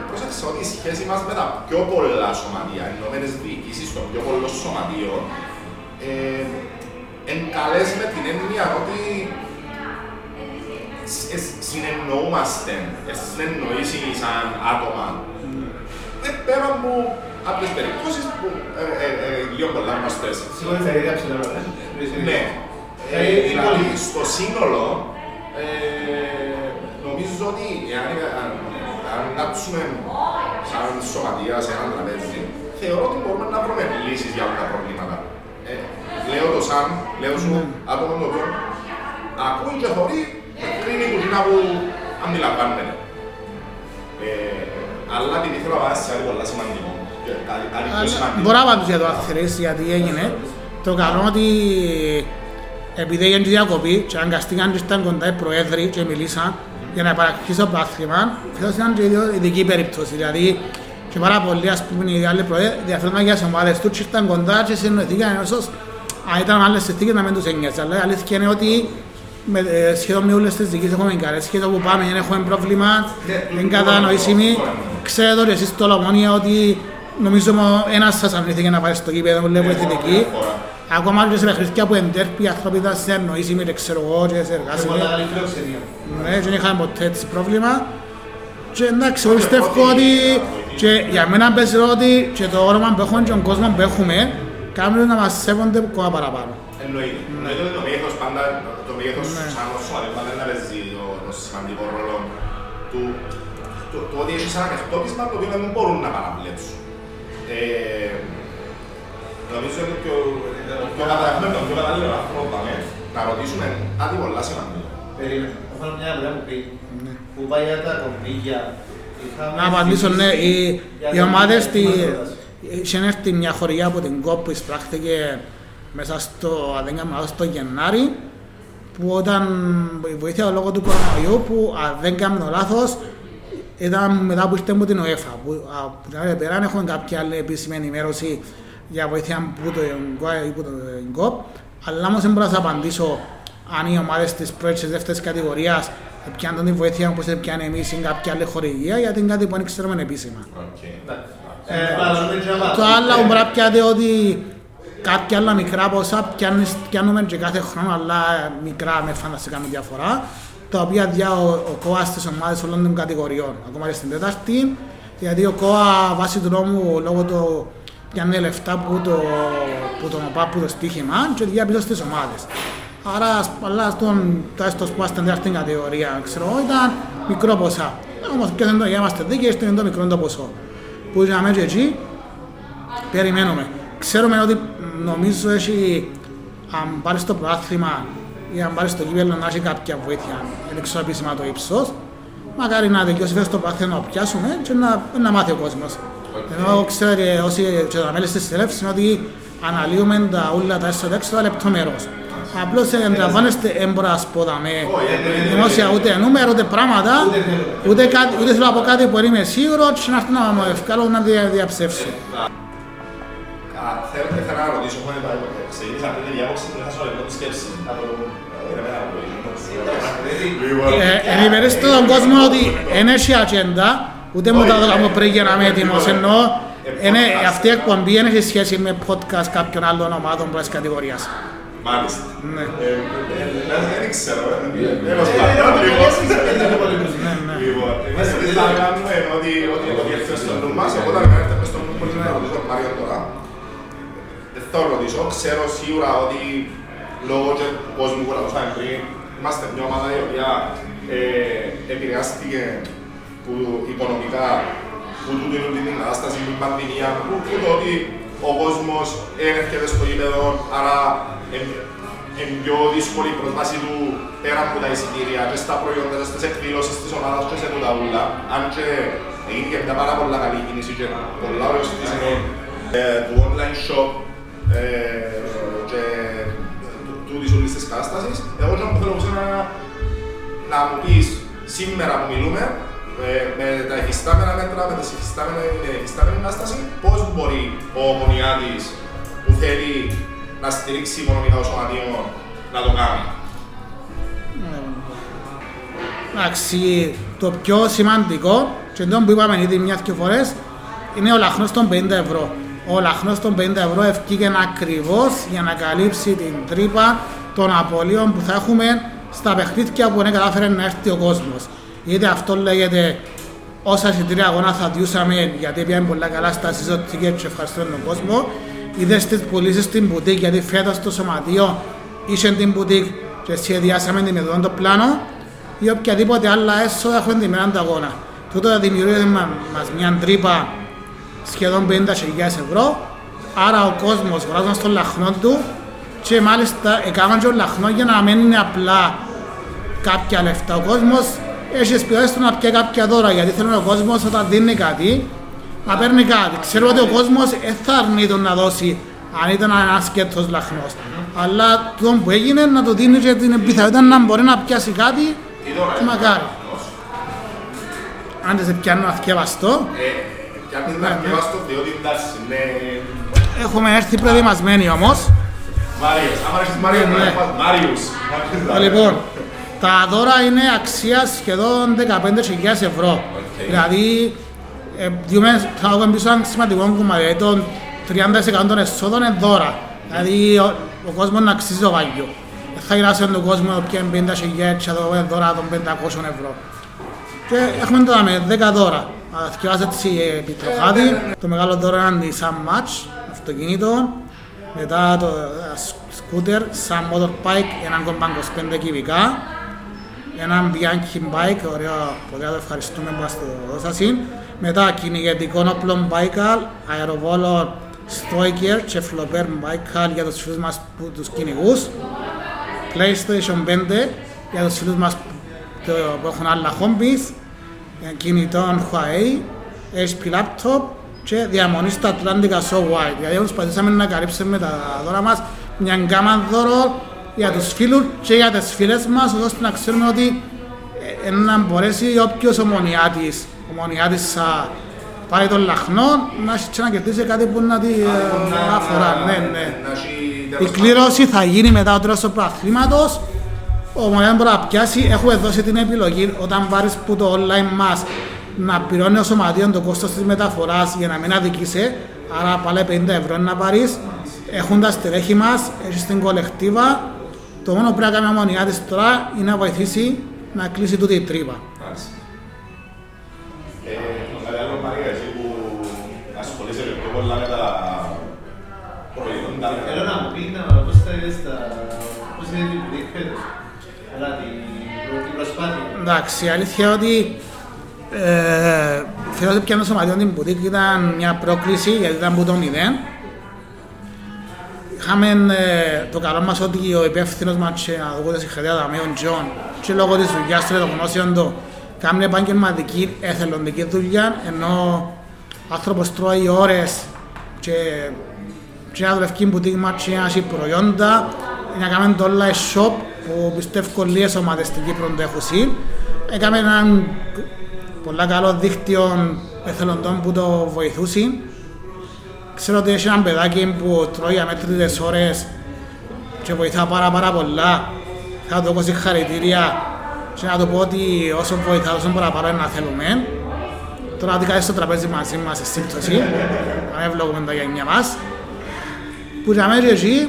πρόσεξα ότι η σχέση μας με τα πιο πολλά σωματεία, εννομένες διοικήσεις των πιο πολλών σωματείων, εγκαλές με την έννοια ότι συνεννοούμαστε, συνεννοήσεις σαν άτομα. Πέρα μου, από τις περιπτώσεις που λίγο πολλά γνωστές. Συγγνώμη, θα είδα ψηλότερα. Ναι. Στο σύνολο, νομίζω ότι αν κάτσουμε σαν σωματεία σε έναν τραπέζι, θεωρώ ότι μπορούμε να βρούμε λύσεις για όλα τα προβλήματα. Λέω το σαν, λέω σου, άτομο το οποίο ακούει και χωρί, κρίνει η κουτίνα που αντιλαμβάνεται. Αλλά επειδή θέλω να βάλεις σε κάτι πολλά σημαντικό. Μπορώ να πάντως για το αθυρές, γιατί έγινε. Το καλό ότι επειδή έγινε τη διακοπή και αγκαστήκαν και ήταν κοντά οι προέδροι και μιλήσαν για να παρακολουθήσει το πάθημα, φέτος ήταν και ειδική περίπτωση. Δηλαδή και πάρα πολλοί, ας πούμε, οι άλλοι προέδροι διαφέρονταν για τις ομάδες τους και ήταν κοντά και συνοηθήκαν ίσως αν ήταν άλλες συνθήκες να μην τους ένιωσαν. Αλλά η αλήθεια είναι ότι σχεδόν με όλες τις δικές έχουμε καλές, σχεδόν που πάμε δεν έχουμε πρόβλημα, δεν κατανοήσιμοι. Ξέρετε ότι εσείς το Λομόνια ότι νομίζω ένας σας αρνήθηκε να πάρει στο κήπεδο που λέγω εθνική. Ακόμα και σε παιχνίδια που εντέρπει οι άνθρωποι ήταν σε αρνοήσιμοι και ξέρω εγώ και σε εργάσιμοι. Ναι, δεν είχαμε ποτέ έτσι πρόβλημα. Και εντάξει, πιστεύω ότι και για μένα πες ότι και το όνομα που έχουμε και τον κόσμο που έχουμε κάνουν να μας σέβονται ακόμα παραπάνω. Εννοείται. Εννοείται ότι το μέγεθος σαν όσο αδελφά δεν παίζει το σημαντικό ρόλο του ότι έχεις ένα καυτόπισμα το οποίο δεν μπορούν να παραβλέψουν. Νομίζω ότι πιο κατάλληλο άνθρωπο να ρωτήσουμε κάτι πολλά σημαντικό. Περίμενε. Έχω μια δουλειά που πάει για τα κομπίγια. Να απαντήσω, ναι. Οι ομάδες είχαν έρθει μια χωριά από την ΚΟΠ που εισπράχθηκε μέσα στο Γενάρη, που όταν βοήθεια λόγω του κορονοϊού, που αν δεν κάνω λάθος, ήταν μετά που ήρθε από την ΟΕΦΑ. Από την άλλη πέρα έχουμε κάποια άλλη επίσημη ενημέρωση για βοήθεια που το ΕΚΟΠ, αλλά όμως δεν μπορώ να σας απαντήσω αν οι ομάδες της πρώτης και δεύτερης κατηγορίας πιάνουν τη βοήθεια όπως πιάνουν εμείς ή κάποια άλλη χορηγία, γιατί είναι κάτι που δεν ξέρουμε επίσημα. Το άλλο μπορεί να πιάτε ότι κάποια άλλα μικρά ποσά πιάνουμε και κάθε χρόνο, αλλά μικρά με φανταστικά με διαφορά, τα οποία διά ο ΚΟΑ στις ομάδες όλων των κατηγοριών, ακόμα και στην τέταρτη, γιατί ο ΚΟΑ βάσει του νόμου λόγω του πιάνει λεφτά που τον ΟΠΑ που το στοίχημα και διά πίσω στις ομάδες. Άρα, αλλά στο ΣΠΟΑ στην τέταρτη κατηγορία, ξέρω, ήταν μικρό ποσά. Όμως ποιος είναι το για είμαστε δίκαιοι, είναι το μικρό το ποσό. Που για μέσα εκεί, περιμένουμε. Ξέρουμε ότι νομίζω έχει, αν πάρει στο πρωτάθλημα ή αν πάρει στο κύπελλο να έχει κάποια βοήθεια, δεν ξέρω επίσημα το ύψος, μακάρι να δικαιώσει φέτος το πρωτάθλημα να πιάσουμε και να μάθει ο κόσμος. Ενώ ξέρετε όσοι και τα μέλη στις συνελεύσεις είναι ότι αναλύουμε τα όλα τα έσοδα λεπτομερώς. Απλώς εντραβάνεστε έμπρας πότα με δημόσια ούτε νούμερα, ούτε πράγματα, ούτε θέλω να πω κάτι που είμαι σίγουρο και να έρθουν να μου ευκάλλω να διαψεύσω. Θέλω να ρωτήσω, έχω να πείτε διάποξη που έχασε όλη τη σκέψη. Να το γραμμένα. Ενημερίζετε τον κόσμο ότι δεν έχει ατζέντα, ούτε μου τα δω πριν για να είμαι έτοιμος, ενώ αυτή η εκπομπή δεν έχει σχέση με podcast κάποιων άλλων ομάδων πρώτης κατηγορίας. Μάλιστα. Δεν ξέρω. Λοιπόν, εμείς θα κάνουμε ότι έρθει στο νου μας, οπότε να έρθει στο νου μας, να ρωτήσω Μάριον τώρα. Δεν θα ρωτήσω, ξέρω σίγουρα ότι λόγω και κόσμου που ρωτούσαμε πριν, είμαστε μια ομάδα η οποία επηρεάστηκε οικονομικά που τούτο είναι την κατάσταση με την πανδημία, που το ότι ο κόσμος έρχεται στο γήπεδο, άρα είναι πιο δύσκολη η πρόσβαση του πέρα από τα εισιτήρια και στα προϊόντα, στις εκδηλώσεις της ομάδας και σε τούτα ούλα. Αν και έγινε και μια πάρα πολλά καλή κίνηση και πολλά ωραίος της του online shop και τούτης όλης της κατάστασης. Εγώ και θέλω να μου πεις σήμερα που μιλούμε, με τα εφιστάμενα μέτρα, με την εφιστάμενη κατάσταση, πώς μπορεί ο Ομονιάτης που θέλει να στηρίξει οικονομικά ο Σωματείο να το κάνει. Εντάξει, το πιο σημαντικό, και το που είπαμε ήδη μια και φορές, είναι ο λαχνός των 50€. Ο λαχνός των 50€ ευκήγεν ακριβώς για να καλύψει την τρύπα των απολύων που θα έχουμε στα παιχνίδια που δεν κατάφερε να έρθει ο κόσμος. Γιατί αυτό λέγεται όσα συντήρια αγώνα θα διούσαμε, γιατί πήγαμε πολλά καλά στα συζωτικά και ευχαριστούμε τον κόσμο. Είδες τις πωλήσεις στην μπουτίκ, γιατί φέτος το Σωματείο είχε την μπουτίκ και σχεδιάσαμε με εδώ το πλάνο ή οποιαδήποτε άλλα έσοδα έχουν εντυμένα τα αγώνα. Τούτο θα δημιουργείται μας μια τρύπα σχεδόν 50.000€, άρα ο κόσμος βράζοντας στον λαχνό του και μάλιστα έκαναν και ο λαχνό για να μην είναι απλά κάποια λεφτά. Ο κόσμος έχει σπουδάσει του να πιάει κάποια δώρα, γιατί θέλει ο κόσμος όταν δίνει κάτι να παίρνει κάτι. Ξέρω ότι ο κόσμος δεν θα αρνεί τον να δώσει αν ήταν ένα σκέτος λαχνός. Αλλά το που έγινε να το δίνει και την πιθανότητα να μπορεί να πιάσει κάτι και μακάρι. Αν δεν σε πιάνει να θυκευαστώ. Πιάνει να θυκευαστώ διότι εντάξει ναι. Έχουμε έρθει προετοιμασμένοι όμως. Μάριος. Λοιπόν, τα δώρα είναι αξία σχεδόν 15.000€. Δηλαδή, θα έχουμε πίσω έναν σημαντικό κομμάτι, των 30% των εσόδων είναι δώρα. Δηλαδή ο κόσμος να αξίζει το βάγιο. Θα γυράσει τον κόσμο εδώ πια 50.000 δώρα των 500€. Και έχουμε τώρα με 10 δώρα. Θυκευάζει έτσι επί τροχάδι. Το μεγάλο δώρο είναι η Sam Match, αυτοκίνητο. Μετά το σκούτερ, Sam Motorbike, έναν κομπάν 25 κυβικά. Έναν Bianchi Bike, ωραίο ποδιά, το ευχαριστούμε που μας το δώσασαν. Μετά κυνηγετικών όπλων μπάικαλ, αεροβόλων Stoiker και Flopper μπάικαλ για τους φίλους μας τους κυνηγούς. PlayStation 5 για τους φίλους μας που έχουν άλλα χόμπις. Κινητών Huawei, HP Laptop και διαμονή στο Atlantica So Wide. Δηλαδή προσπαθήσαμε να καλύψουμε τα δώρα μας μια γκάμα δώρο για τους φίλους και για τις φίλες μας, ώστε να ξέρουμε ότι να μπορέσει όποιος Ομονιάτης θα πάρει τον λαχνό να κερδίσει κάτι που να την αφορά. Η κλήρωση θα γίνει μετά ο τέλος του πρωταθλήματος. Ο Ομονιάτης μπορεί να πιάσει. Έχουμε δώσει την επιλογή όταν πάρεις που το online μας να πληρώνει ο Σωματείον το κόστος της μεταφοράς για να μην αδικήσει. Άρα πάλι 50€ να πάρεις. Έχουν τα στελέχη μας, έχεις την κολεκτίβα. Το μόνο που πρέπει να κάνει ο Ομονιάτης τώρα είναι να βοηθήσει να κλείσει τούτη η τρύπα. Καταλάβω Μαρία, εσύ που ασχολείσαι πιο πολλά με τα προϊόντα. Θέλω να μου πείτε πώς είναι την πολιτική φέτος, αλλά την προσπάθεια. Εντάξει, η αλήθεια ότι φέτος που πιάνω Σωματείον την πολιτική ήταν μια πρόκληση, γιατί ήταν που το 0. Είχαμε το καλό μας ότι ο υπεύθυνος μας και να δω τα συγχαρητήρια ταμείων Τζον και λόγω της δουλειάς του και των γνώσεων του κάνει επαγγελματική εθελοντική δουλειά, ενώ άνθρωπος τρώει ώρες και να δουλευκεί μπουτίκ μας και να έχει προϊόντα να κάνουμε το online shop που πιστεύω λίγες ομάδες στην Κύπρο το έχουν σύν. Έκαμε έναν πολλά καλό δίκτυο εθελοντών που το βοηθούσαν. Ξέρω ότι έχει έναν παιδάκι που τρώει αμέτρητες ώρες και βοηθά πάρα πολλά. Θα του δώσω συγχαρητήρια και να του πω ότι όσο βοηθά, όσο παραπάνω είναι να θέλουμε. Τώρα να δικάζει στο τραπέζι μαζί μας, στη σύμπτωση, να ευλογούμε τα γενιά μας. Που για μένα εκεί,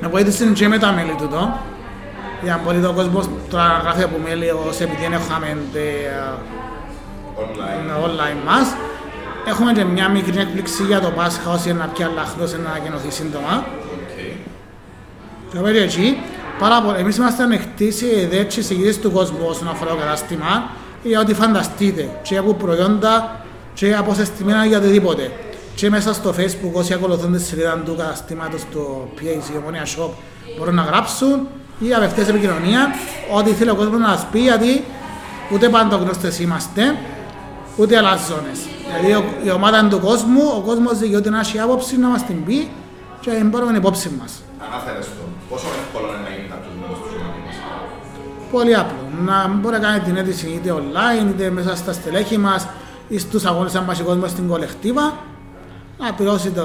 να βοήθησαν και με τα μέλη του εδώ. Για να μπορεί ο κόσμος τώρα γράφει από μέλη, όσο επειδή δεν έχουμε online μας. Έχουμε και μια μικρή έκπληξη για το Πάσχα, όσοι είναι να πια λαχτός, να γεννωθεί σύντομα. Okay. Εκεί, εμείς είμαστε ανοιχτοί σε ιδέες και εισηγήσεις του κόσμου όσον αφορά το κατάστημα για ό,τι φανταστείτε, και από προϊόντα και από συστημένα για οτιδήποτε. Και μέσα στο Facebook όσοι ακολουθούν τη σελίδα του καταστήματος του PAC, Γεμονία Shop, μπορούν να γράψουν ή απευθείας επικοινωνία, ό,τι θέλει ο κόσμος να σας πει, γιατί ούτε παντογνώστες είμαστε, ούτε άλλες ζώνες. Δηλαδή η ομάδα είναι του κόσμου, ο κόσμος δικαιούται να έχει άποψη να μας την πει και να πάρουμε υπόψη μας. Αναφέρες το, πόσο εύκολο είναι να γίνει κάποιος μόνος του σωματικής? Πολύ απλό. Να μπορεί να κάνει την αίτηση είτε online, είτε μέσα στα στελέχη μας ή στους αγώνες αν μας ο κόσμος στην κολεκτίβα, να πληρώσει το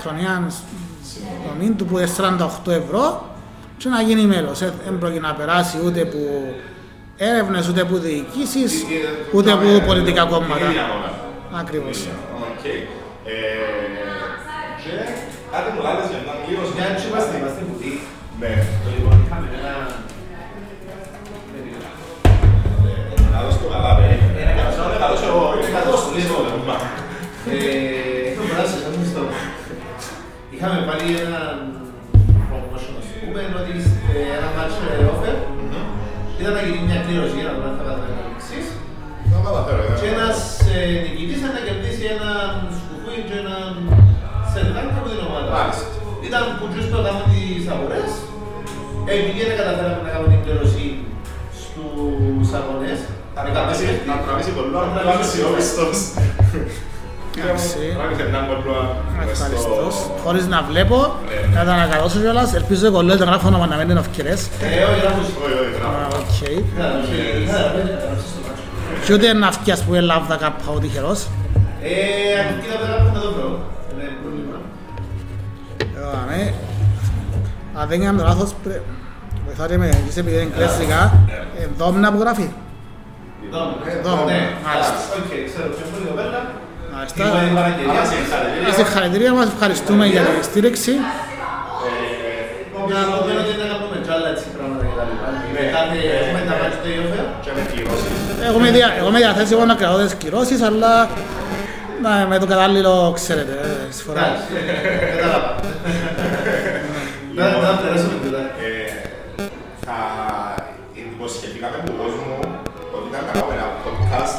χρονιά χρονήν του που είναι 48 ευρώ και να γίνει μέλος. Δεν πρόκειται να περάσει ούτε που έρευνες, ούτε που διοικήσεις, ούτε που πολιτικά κόμματα. Ακριβώς. Και κάτι μου άλλες για να μιλήσω, μια έτσι είμαστε κουτί. Ναι. Είχαμε πάλι έναν promotion, ας πούμε, ότι ένα match offer ήταν να γίνει μια κλήρωση για να το καταφέρω. Και ένας νικητής να κερδίσει έναν σκουφούι και έναν σερβάκι από την ομάδα. Ήταν κουτζούς που έκαναν τις αγορές, επειδή δεν καταφέραμε να κάνουμε την κλήρωση στους αγωνές. Να τραβήσει πολύ, να τραβήσει όριστος. Ευχαριστώ. Χωρίς να βλέπω, θα τα ανακαλώσω κιόλας. Ελπίζω εγώ λέω ότι γράφω να μαναμένουν ευκαιρές. Όχι, και ούτε είναι αυκιάς που ελάβδα κάπου ο τυχερός. Κοίτα πέρα να το βρω. Αν δεν κάνουμε λάθος, βοηθάτε με, είσαι επειδή είναι κλασικά. Δόμνα που γράφει. Δόμνα, μάλιστα. Στην χαρακτηρία μας ευχαριστούμε για την στήριξη. Να πούμε ότι δεν έχουμε τζάλα έτσι πράγματα και τα λοιπά. Εγώ με διαθέσει να κρατώ τις κυρώσεις, αλλά με το κατάλληλο ξέρετε, σφορά. Κατάλαβα. Να αφαιρέσουμε κοντά. Θα υποσχεθήκαμε τον κόσμο ότι θα κάνουμε ένα podcast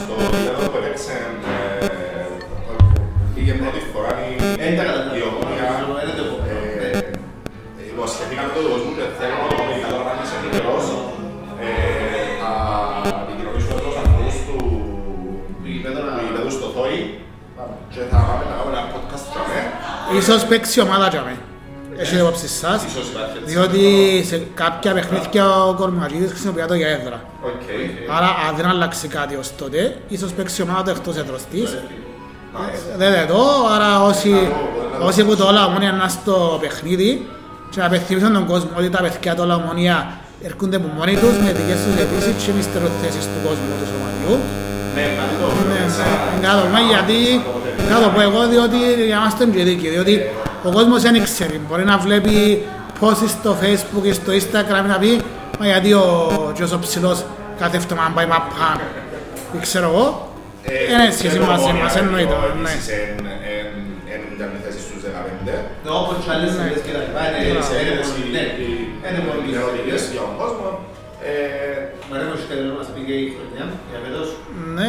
στο βιβλίο που έπαιξε πήγε πρώτη φορά η Ομόνια, υποσχεθήκαμε τον κόσμο και θέλω να είσαι ενημερός, θα επικοινωνήσουμε τους ανθρώπους του γηπέδου στο Θόη και θα πάμε να κάνουμε ένα podcast για μένα. Ίσως παίξει ομάδα για μένα, έχετε υπόψη σας, διότι σε κάποια παιχνίδια ο Κορμαρίδης χρησιμοποιεί το για έδρα. Άρα αν δεν αλλάξει κάτι ως τότε, ίσως παίξει ομάδα εκτός έδρας της. Δεν δεδώ, άρα όσοι που το όλα Ομόνια είναι στο παιχνίδι και να πεθυμίσουν τον κόσμο ότι τα παιδιά του όλα Ομόνια έρχονται από μόνοι τους με δικές τους αιτήσεις και μυστεροθέσεις του κόσμου του σωματιού. Ναι, γιατί θα το πω εγώ, διότι είμαστε και δίκοι, διότι ο κόσμος δεν ξέρει, μπορεί να βλέπει posts στο Facebook και στο Instagram να πει «Μα γιατί ο Γιώσο Ψηλός κάθε εβδομάδα να πάει μαππάν» ή ξέρω εγώ. Είναι σχέση μαζί μας, εννοείται. Είναι μια θέση στους 15. Όπως και άλλες συνδέσεις και τα λοιπά, είναι ερωτικές για τον κόσμο. Μαρέμω, και δεν μας πήγε η χρονιά, για πέτος. Ναι,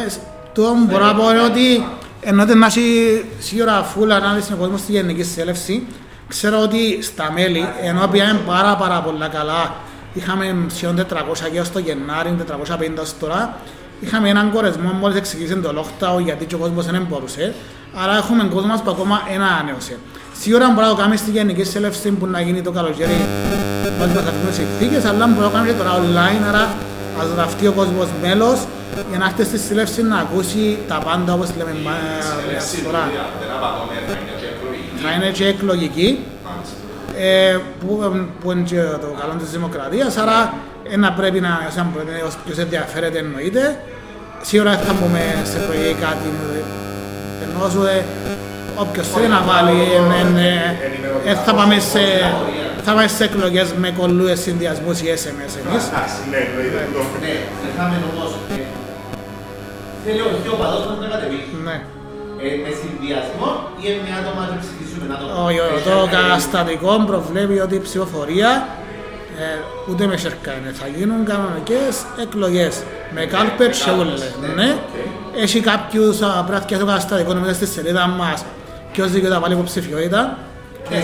τώρα μπορώ να πω ότι εννοείται να έχει σίγουρα φουλ ανάλυση ο κόσμος στη Γενική Συνέλευση. Ξέρω ότι στα μέλη, ενώ πήγαμε πάρα πολλά καλά, είχαμε σχεδόν 400 και ως το Γενάρη, 450 ως τώρα. Είχαμε έναν κορεσμό μόλις εξηγήσε το lockdown γιατί ο κόσμος δεν μπορούσε, άρα έχουμε κόσμο που ακόμα ένα ανανέωσε. Σίγουρα μπορεί να το κάνει στη Γενική Συνέλευση που να γίνει το καλοκαίρι βάσει μεταφρασμένες συνθήκες, αλλά μπορεί να το κάνει και τώρα online, άρα ας γραφτεί ο κόσμος μέλος για να έρθει στη συνέλευση να ακούσει τα πάντα όπως λέμε τώρα. Θα είναι και εκλογική. που είναι το καλό της δημοκρατίας, άρα να πρέπει να ποιος ενδιαφέρεται εννοείται. Σίγουρα θα πούμε σε πρωί κάτι, ενώ όποιος θέλει να βάλει, θα πάμε σε... Θα πάμε στις εκλογές με κολλούες συνδυασμούς ή SMS εμείς. Εντάξει, ναι, ναι. Έχαμε όμως... Θέλει ο χιόπαδος να τον κατεβεί. Ναι. Με συνδυασμό ή με άτομα να ψηφίσουμε να τον... Όχι, το καταστατικό προβλέπει ότι η ψηφοφορία ούτε με σερκάνε. Θα γίνουν κανονικές εκλογές. Με κάλπετ σε ούλες, ναι. Έχει κάποιους πράγματα στο καταστατικό μέσα στη σελίδα μας. Ποιος δικαιούται να βάλει υποψηφιότητα.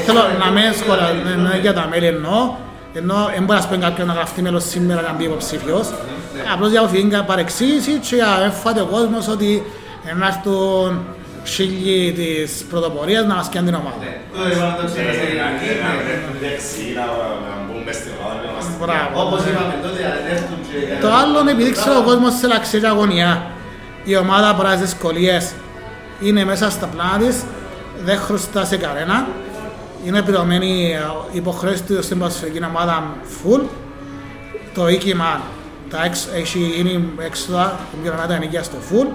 Θέλω να με σχολιάσετε για τα μέλη ενώ δεν μπορεί να σπέν κάποιον να γραφτεί μέλος σήμερα να μπει υποψήφιος. Απλώς για οφείλουν παρεξήγηση και έφατε ο κόσμος ότι να έρθουν χίλιοι της πρωτοπορίας να μας κάνουν την ομάδα. Το άλλο επειδή ξέρω ο κόσμος σε λαξίζει αγωνιά. Η ομάδα παράζει δυσκολίες. Είναι μέσα στα πλάνα της, δεν χρωστά σε κανένα. Είναι επιδομένη η υποχρέωση του συμπασφυγή ομάδα full. Το οίκημα έχει έξοδα πληρονάτα ενοικία στο full.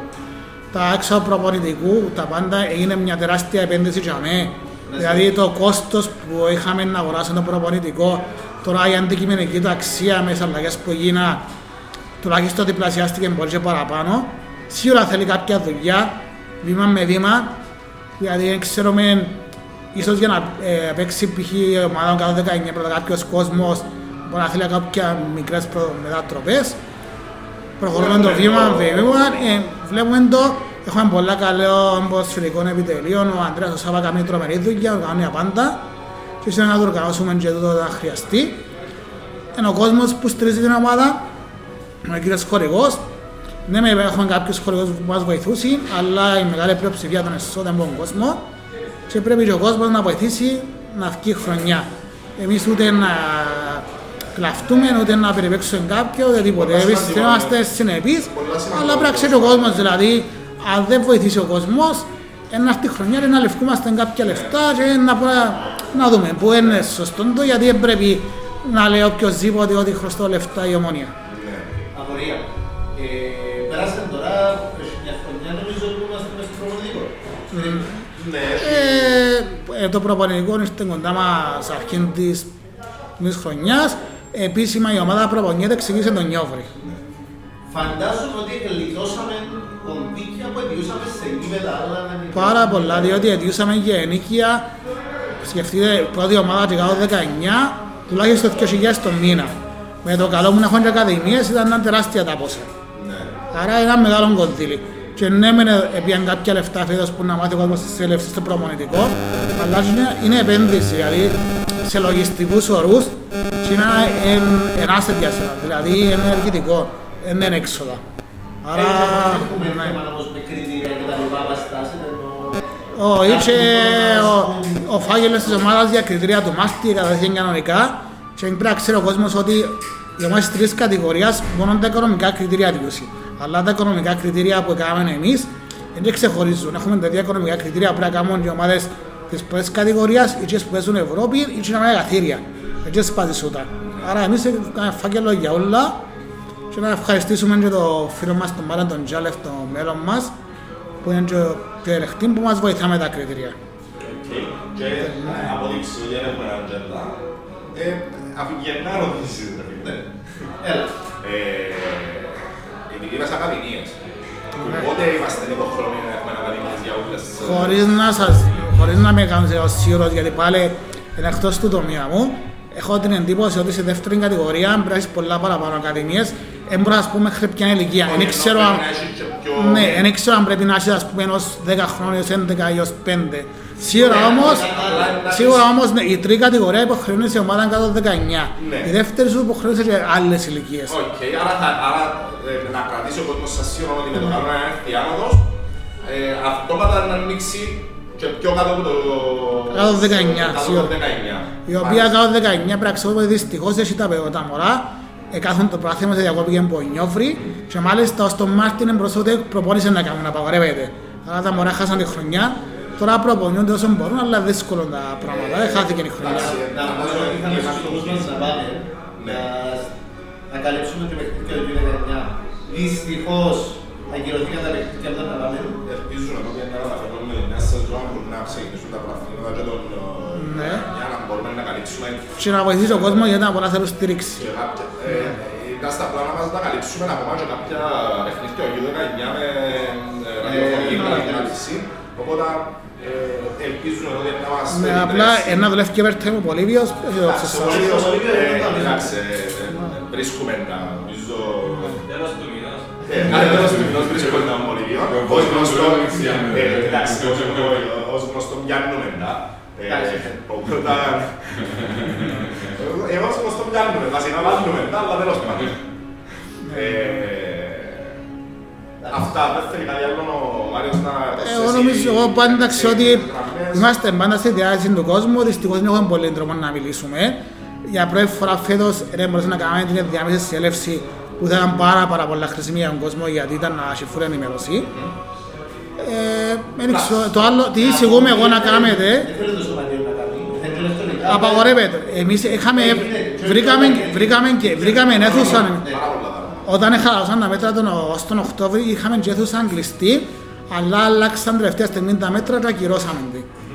Τα έξοδα προπονητικού, τα πάντα είναι μια τεράστια επένδυση για μέ. Δηλαδή το κόστος που είχαμε να αγοράσουμε το προπονητικό, τώρα η αντικειμενική του αξία με τις αλλαγές που γίνα, τουλάχιστον διπλασιάστηκε πολύ και παραπάνω. Σίγουρα θέλει κάποια δουλειά, βήμα με βήμα, δηλαδή ξέρουμε. Ίσως για να παίξει π.χ. η ομάδα κάτω 19 πρώτα κάποιος κόσμος μπορεί να θέλει κάποια μικρές μετατροπές. Προχωρούμε το βήμα, βλέπουμε το. Έχουμε πολλά καλό προσφυλικών επιτελείων. Ο Ανδρέας ο Σάβα κάνει τρομερή δουλειά, οργανώνει απάντα. Και ίσως να το οργανώσουμε και τούτο όταν χρειαστεί. Είναι ο κόσμος που στηρίζει την ομάδα, ο κύριος χορηγός. Ναι, έχουμε κάποιους χορηγούς που μας βοηθούσαν, αλλά η μεγάλη πλειοψηφία των εσόδων από τον κόσμο. Και πρέπει και ο κόσμος να βοηθήσει να βγει χρονιά. Εμείς ούτε να κλαφτούμε, ούτε να περιπέξουμε κάποιο, ούτε τίποτε. Εμείς είμαστε συνεπείς, αλλά πρέπει να ξέρει ο κόσμος. Δηλαδή, αν δεν βοηθήσει ο κόσμος, να έρθει χρονιά, να λευκούμαστε κάποια λεφτά και να δούμε πού είναι σωστό το, γιατί δεν πρέπει να λέει οποιοσδήποτε ότι χρωστώ λεφτά η Ομόνοια. Απορία. Πέρασαν τώρα μια χρονιά, νομίζω ότι είμαστε μέσα στο προπονητικό. Το προπονητικό ήρθε κοντά μας αρχήν της χρονιάς. Επίσημα η ομάδα προπονιέται ξεκίνησε τον Νιόβρη. Φαντάζομαι ότι γλιτώσαμε κονδύλια που αιτιούσαμε σε γήπεδα άλλα να μην... Πάρα πολλά, διότι αιτιούσαμε για ενοίκια. Σκεφτείτε, πρώτη ομάδα και κάτω 19, τουλάχιστον 2.000 το μήνα. Με το καλό μου να έχουν και ακαδημίες ήταν ένα τεράστια τα πόσα. Άρα ένα μεγάλο κονδύλι. Και ναι, έπιαν κάποια λεφτά φέτος που να μάθει ο κόσμος της έλευσης στο προπονητικό, αλλά είναι επένδυση, δηλαδή σε λογιστικούς ορούς και είναι άσθετη για σένα, δηλαδή είναι ενεργητικό, δεν είναι έξοδα. Άρα... Έχουμε θέμα όμως με κριτήρια και τα λοιπά βαστάσια. Όχι, και ο φάκελος της ομάδας για κριτήρια του μάστη καταδέχεται κανονικά και πρέπει να ξέρει ο κόσμος ότι οι ομάδες τρεις κατηγορίας μόνο τα οικονομικά κριτήρια διούσουν. Αλλά τα οικονομικά κριτήρια που κάναμε εμείς δεν ξεχωρίζουν. Έχουμε τέτοια οικονομικά κριτήρια που κάνουν οι ομάδες της πρώτης κατηγορίας, οι οποίες που παίζουν Ευρώπη ή και μεγάλα καθήρια. Έτσι σπατισούταν. Άρα εμείς κάναμε φάκελο για όλα και να ευχαριστήσουμε και τον φίλο μας, τον Μάρα, τον Τζάλεφ, τον μέλλον μας που είναι και ο ελεκτή που μας βοηθά με τα κριτήρια. Και αποδείξω για να έχουμε έναν τζέλα. Αφηγερνά ρωτήσεις. Έλα. Επειδή είμαστε ακαδημίες, οπότε είμαστε λίγο χρόνο να έχουμε ακαδημίες για όλες τις... Χωρίς να με κάνεις ως σίγουρος, γιατί πάλι είναι εκτός του τομέα μου, έχω την εντύπωση ότι σε δεύτερη κατηγορία πρέπει να έχεις πολλά παραπάνω ακαδημίες, δεν μπορώ να πούμε μέχρι ποια ηλικία. Δεν ξέρω αν πρέπει να έχεις ως 10 χρόνια, ως 11 ή ως 5. Σίγουρα όμως η τρίτη κατηγορία υποχρεώνει σε ομάδα κάτω 19. Η δεύτερη σου υποχρεώνει σε άλλες ηλικίες. Οκ, άρα να κρατήσει ο κόσμος σας σίγουρα ότι με το καλό να έρθει άνοδος, αυτόματα να ανοίξει και πιο κάτω από το... Κάτω 19, σίγουρα. Η οποία κάτω 19 πράξαμε δυστυχώς έχει τα μωρά. Κάθουν το πράθυμα σε διακόπηκε από Νιόβρη και μάλιστα ως τον Μάρτιν εμπροσώτε προπόνησε να κάνουν, απαγορεύεται. Άρα τα μωρά χάσαν τη χρονιά. Τώρα προπονιούνται όσο μπορούν, αλλά δύσκολο τα πράγματα. Χάθηκε η χρονιά. Να πω ότι είχαμε σκοπούς μας να πάμε να καλύψουμε το παιχνίδι του 2019. Δυστυχώς, ακυρωθήκαν τα παιχνίδια που θα πάμε. Ελπίζω να καταφέρουμε μια σεζόν που να ξεκινήσουν τα πραθήματα και τον για να μπορούμε να καλύψουμε. Και να βοηθήσει ο κόσμος γιατί να μπορεί να θέλουν στήριξη. Ήταν στα πλάνα μας να καλύψουμε ακόμα και κάποια παιχνίδια του 2019 με ραδιοφωνική παρακολούθηση. Οπότε ελπίζουμε ότι να μας περιτρέψει. Απλά ένα δουλεύει και περτέμει ο Πολύβιος. Ο Πολύβιος βρίσκουμε να νομίζω... Τέλος του μηνός. Τέλος του μηνός βρίσκουμε τον Πολύβιο. Ως γνωστό, πιάνουμε μετά. Οπότε... Εγώ ως γνωστό πιάνουμε, βασικά βάζουμε μετά, αλλά τέλος πάντων. Αυτά, δεν θέλει κάτι άλλο ο Μάριος να προσθέσει... Εγώ νομίζω, εγώ πάντα ξέρω ότι είμαστε πάντα στη διάθεση του κόσμου, δυστυχώς δεν έχουμε πολύ τρόπο να μιλήσουμε. Για πρώτη φορά φέτος μπορούσαμε να κάνουμε την διάμεση συνέλευση που ήταν πάρα πολλά χρησιμή για τον κόσμο γιατί ήταν να ασχεφούν ενημερωσή. Το άλλο, τι εισηγούμε εγώ να κάνουμε απαγορεύεται. Εμείς βρήκαμε αίθουσα. Όταν χαλάσαν τα μέτρα τον Οκτώβριο, είχαμε και αίθουσα κλειστή, αλλά αλλάξαν τελευταία στιγμή τα μέτρα και ακυρώσαμε.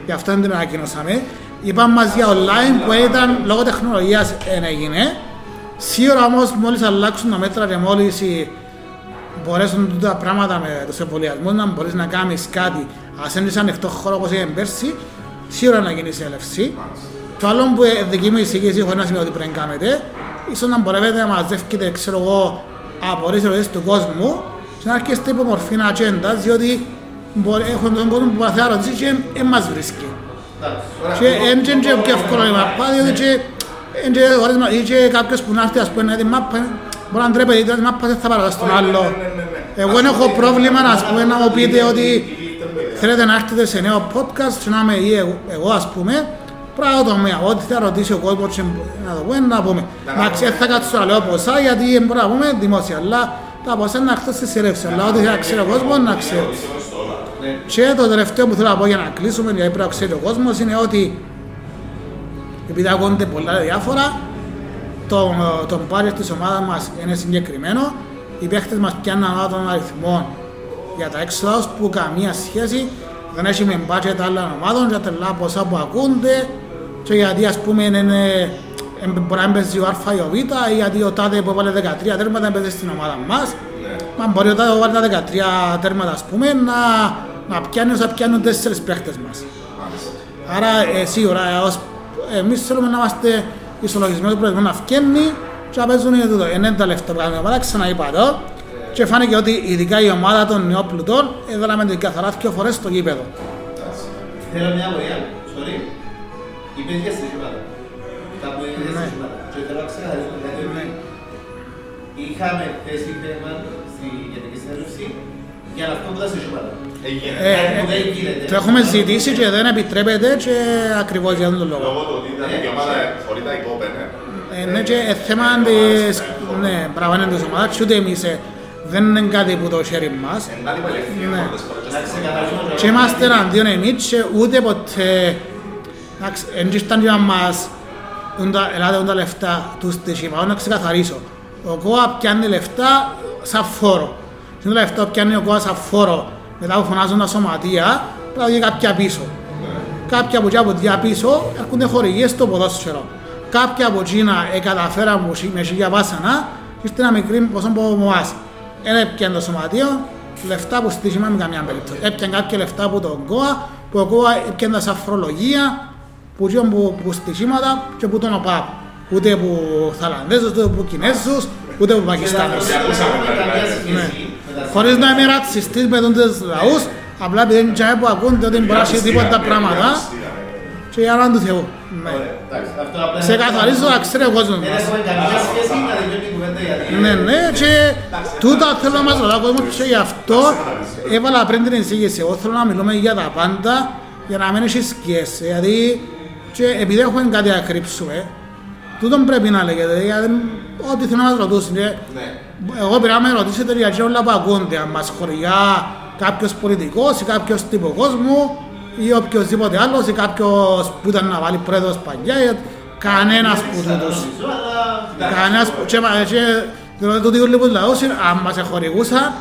Γι' αυτό δεν την ανακοινώσαμε. Είπαμε μας για online που ήταν λόγω τεχνολογίας δεν έγινε. Σίγουρα όμως μόλις αλλάξουν τα μέτρα και μόλις μπορέσουν τα πράγματα με τους εμβολιασμούς να μπορείς να κάνεις κάτι ας έντυξε ανοιχτό χώρο όπως έγινε πέρσι, σίγουρα να γίνει συνέλευση. Το άλλο που δική μου εισηγήση χωρίς να σημαίνει ότι πρέπει να κάνετε, ίσως να μπορέσετε να μαζεύετε, ξέρω εγώ, απορίες ερωτήσεις του κόσμου και να έρχεστε υπό μορφή ατζέντας, διότι έχουν τον κόσμο που μπορεί να ρωτήσει και δεν μας βρίσκει. Και δεν είναι και εύκολο η μαπά, διότι και κάποιος που να έρθει ας πούμε την μάπα, μπορεί να ντρέπεται, γιατί την μάπα δεν θα παραδώσει τον άλλο. Εγώ δεν έχω πρόβλημα να μου πείτε ότι θέλετε να έρθετε σε νέο podcast και να είμαι εγώ ας πούμε, πραγματομία, ό,τι θα ρωτήσει ο κόσμος να το πούμε, να πούμε. Εντάξει, θα κάτσω να λέω ποσά, γιατί δεν μπορώ να πούμε δημόσια, αλλά τα ποσά να έρθω στη συνέλευση, αλλά ό,τι θα ξέρει ο κόσμος, να ξέρει. Και το τελευταίο που θέλω να πω για να κλείσουμε, γιατί πρέπει να ξέρει ο κόσμος, είναι ότι επειδή ακούγονται πολλά διάφορα, το budget της ομάδας μας είναι συγκεκριμένο, οι παίχτες μας πιάνουν έναν αριθμό για τα έξοδα που καμία σχέση δεν έχει με budget άλλων ομάδων για τελά ποσά που ακούνται και γιατί ας πούμε μπορεί να παίζει ο Α ή ο Β ή γιατί ο τάδε που βάλει 13 τέρματα παίζει στην ομάδα μας. Μα μπορεί ο τάδε που βάλει τα 13 τέρματα ας πούμε να πιάνει όσα πιάνουν 4 παίχτες μας. Άρα σίγουρα εμείς θέλουμε να είμαστε ισολογισμένοι που να φκένει και να παίζουν είναι τα λεφτά που κάνουμε ομάδα, ξαναείπα εδώ. Και φάνηκε ότι ειδικά η ομάδα των νεόπλουτων έδραμε την καθαρά 2 φορές στο γήπεδο. Θέλω μια απορία, sorry. Οι παιδιά στην γήπεδα. Τα που είναι στην γήπεδα. Και θέλω να ξεκαθαρίσουμε κάτι ότι είχαμε θέσει θέμα στην Γενική Συνέλευση για αυτό που ήταν στην γήπεδα. Το έχουμε ζητήσει και δεν επιτρέπεται και ακριβώς για αυτόν τον λόγο. Λόγω του ότι η ομάδα χωρίς τα υπόπαινε. Ναι και θέμα της πραγμανές της ομάδας και ούτε εμείς δεν είναι κάτι που το χέρι μας. Και είμαστε εναντίον εμείς και ούτε ποτέ... Εμείς ήταν και να μας ελάτε τα λεφτά τους τυχημάτων να ξεκαθαρίσω. Ο ΚΟΑ πιάνει λεφτά σαν φόρο. Και τα λεφτά πιάνει ο ΚΟΑ σαν φόρο. Μετά που φωνάζουν τα σωματεία, πρέπει να βγει κάποια πίσω. Κάποια από εκεί πίσω έρχονται χορηγίες στο ποδόσφαιρο. Κάποια από εκεί καταφέραμε με χίλια βάσανα και είστε ένα μικρή ποσό από εμάς. Έπιανε το σωματείο, λεφτά που στήχημα με καμία περίπτωση. Έπιανε κάποια λεφτά από τον ΚΟΑ, που ο ΚΟΑ έπιανε τα σαφρολογία, που στήχηματα και που τον ΟΠΑΠ. Ούτε από Θαλανδέζους, ούτε από Κινέζους, ούτε από Πακιστάνους. Χωρίς να είμαι ρατσιστής με τους λαούς, απλά επειδή είναι τσάμε που ακούνται ότι μπορεί να έχει τίποτα πράγματα και για να του Θεού. Σε καθαρίζω να ξέρει ο κόσμος μας. Ναι, και τούτα θέλω να μας ρωτάω ο κόσμος και γι' αυτό έβαλα πριν την εισήγηση. Εγώ θέλω να μιλούμε για τα πάντα για να μην έχει σκιές. Γιατί επειδή έχουμε κάτι να κρύψουμε, τούτον πρέπει να λέγεται. Ό,τι θέλω να μας ρωτούσουν. Εγώ πρέπει να με ρωτήσετε για όλα που ακούνται. Αν μας χωριά κάποιος πολιτικός ή κάποιος τύπου κόσμου ή οποιοδήποτε άλλος ή κάποιος που ήταν να βάλει πρόεδρος παλιά, κανένας που τούτος. Κανένας που τούτος λίγους λαούς, αν μας εχορηγούσαν,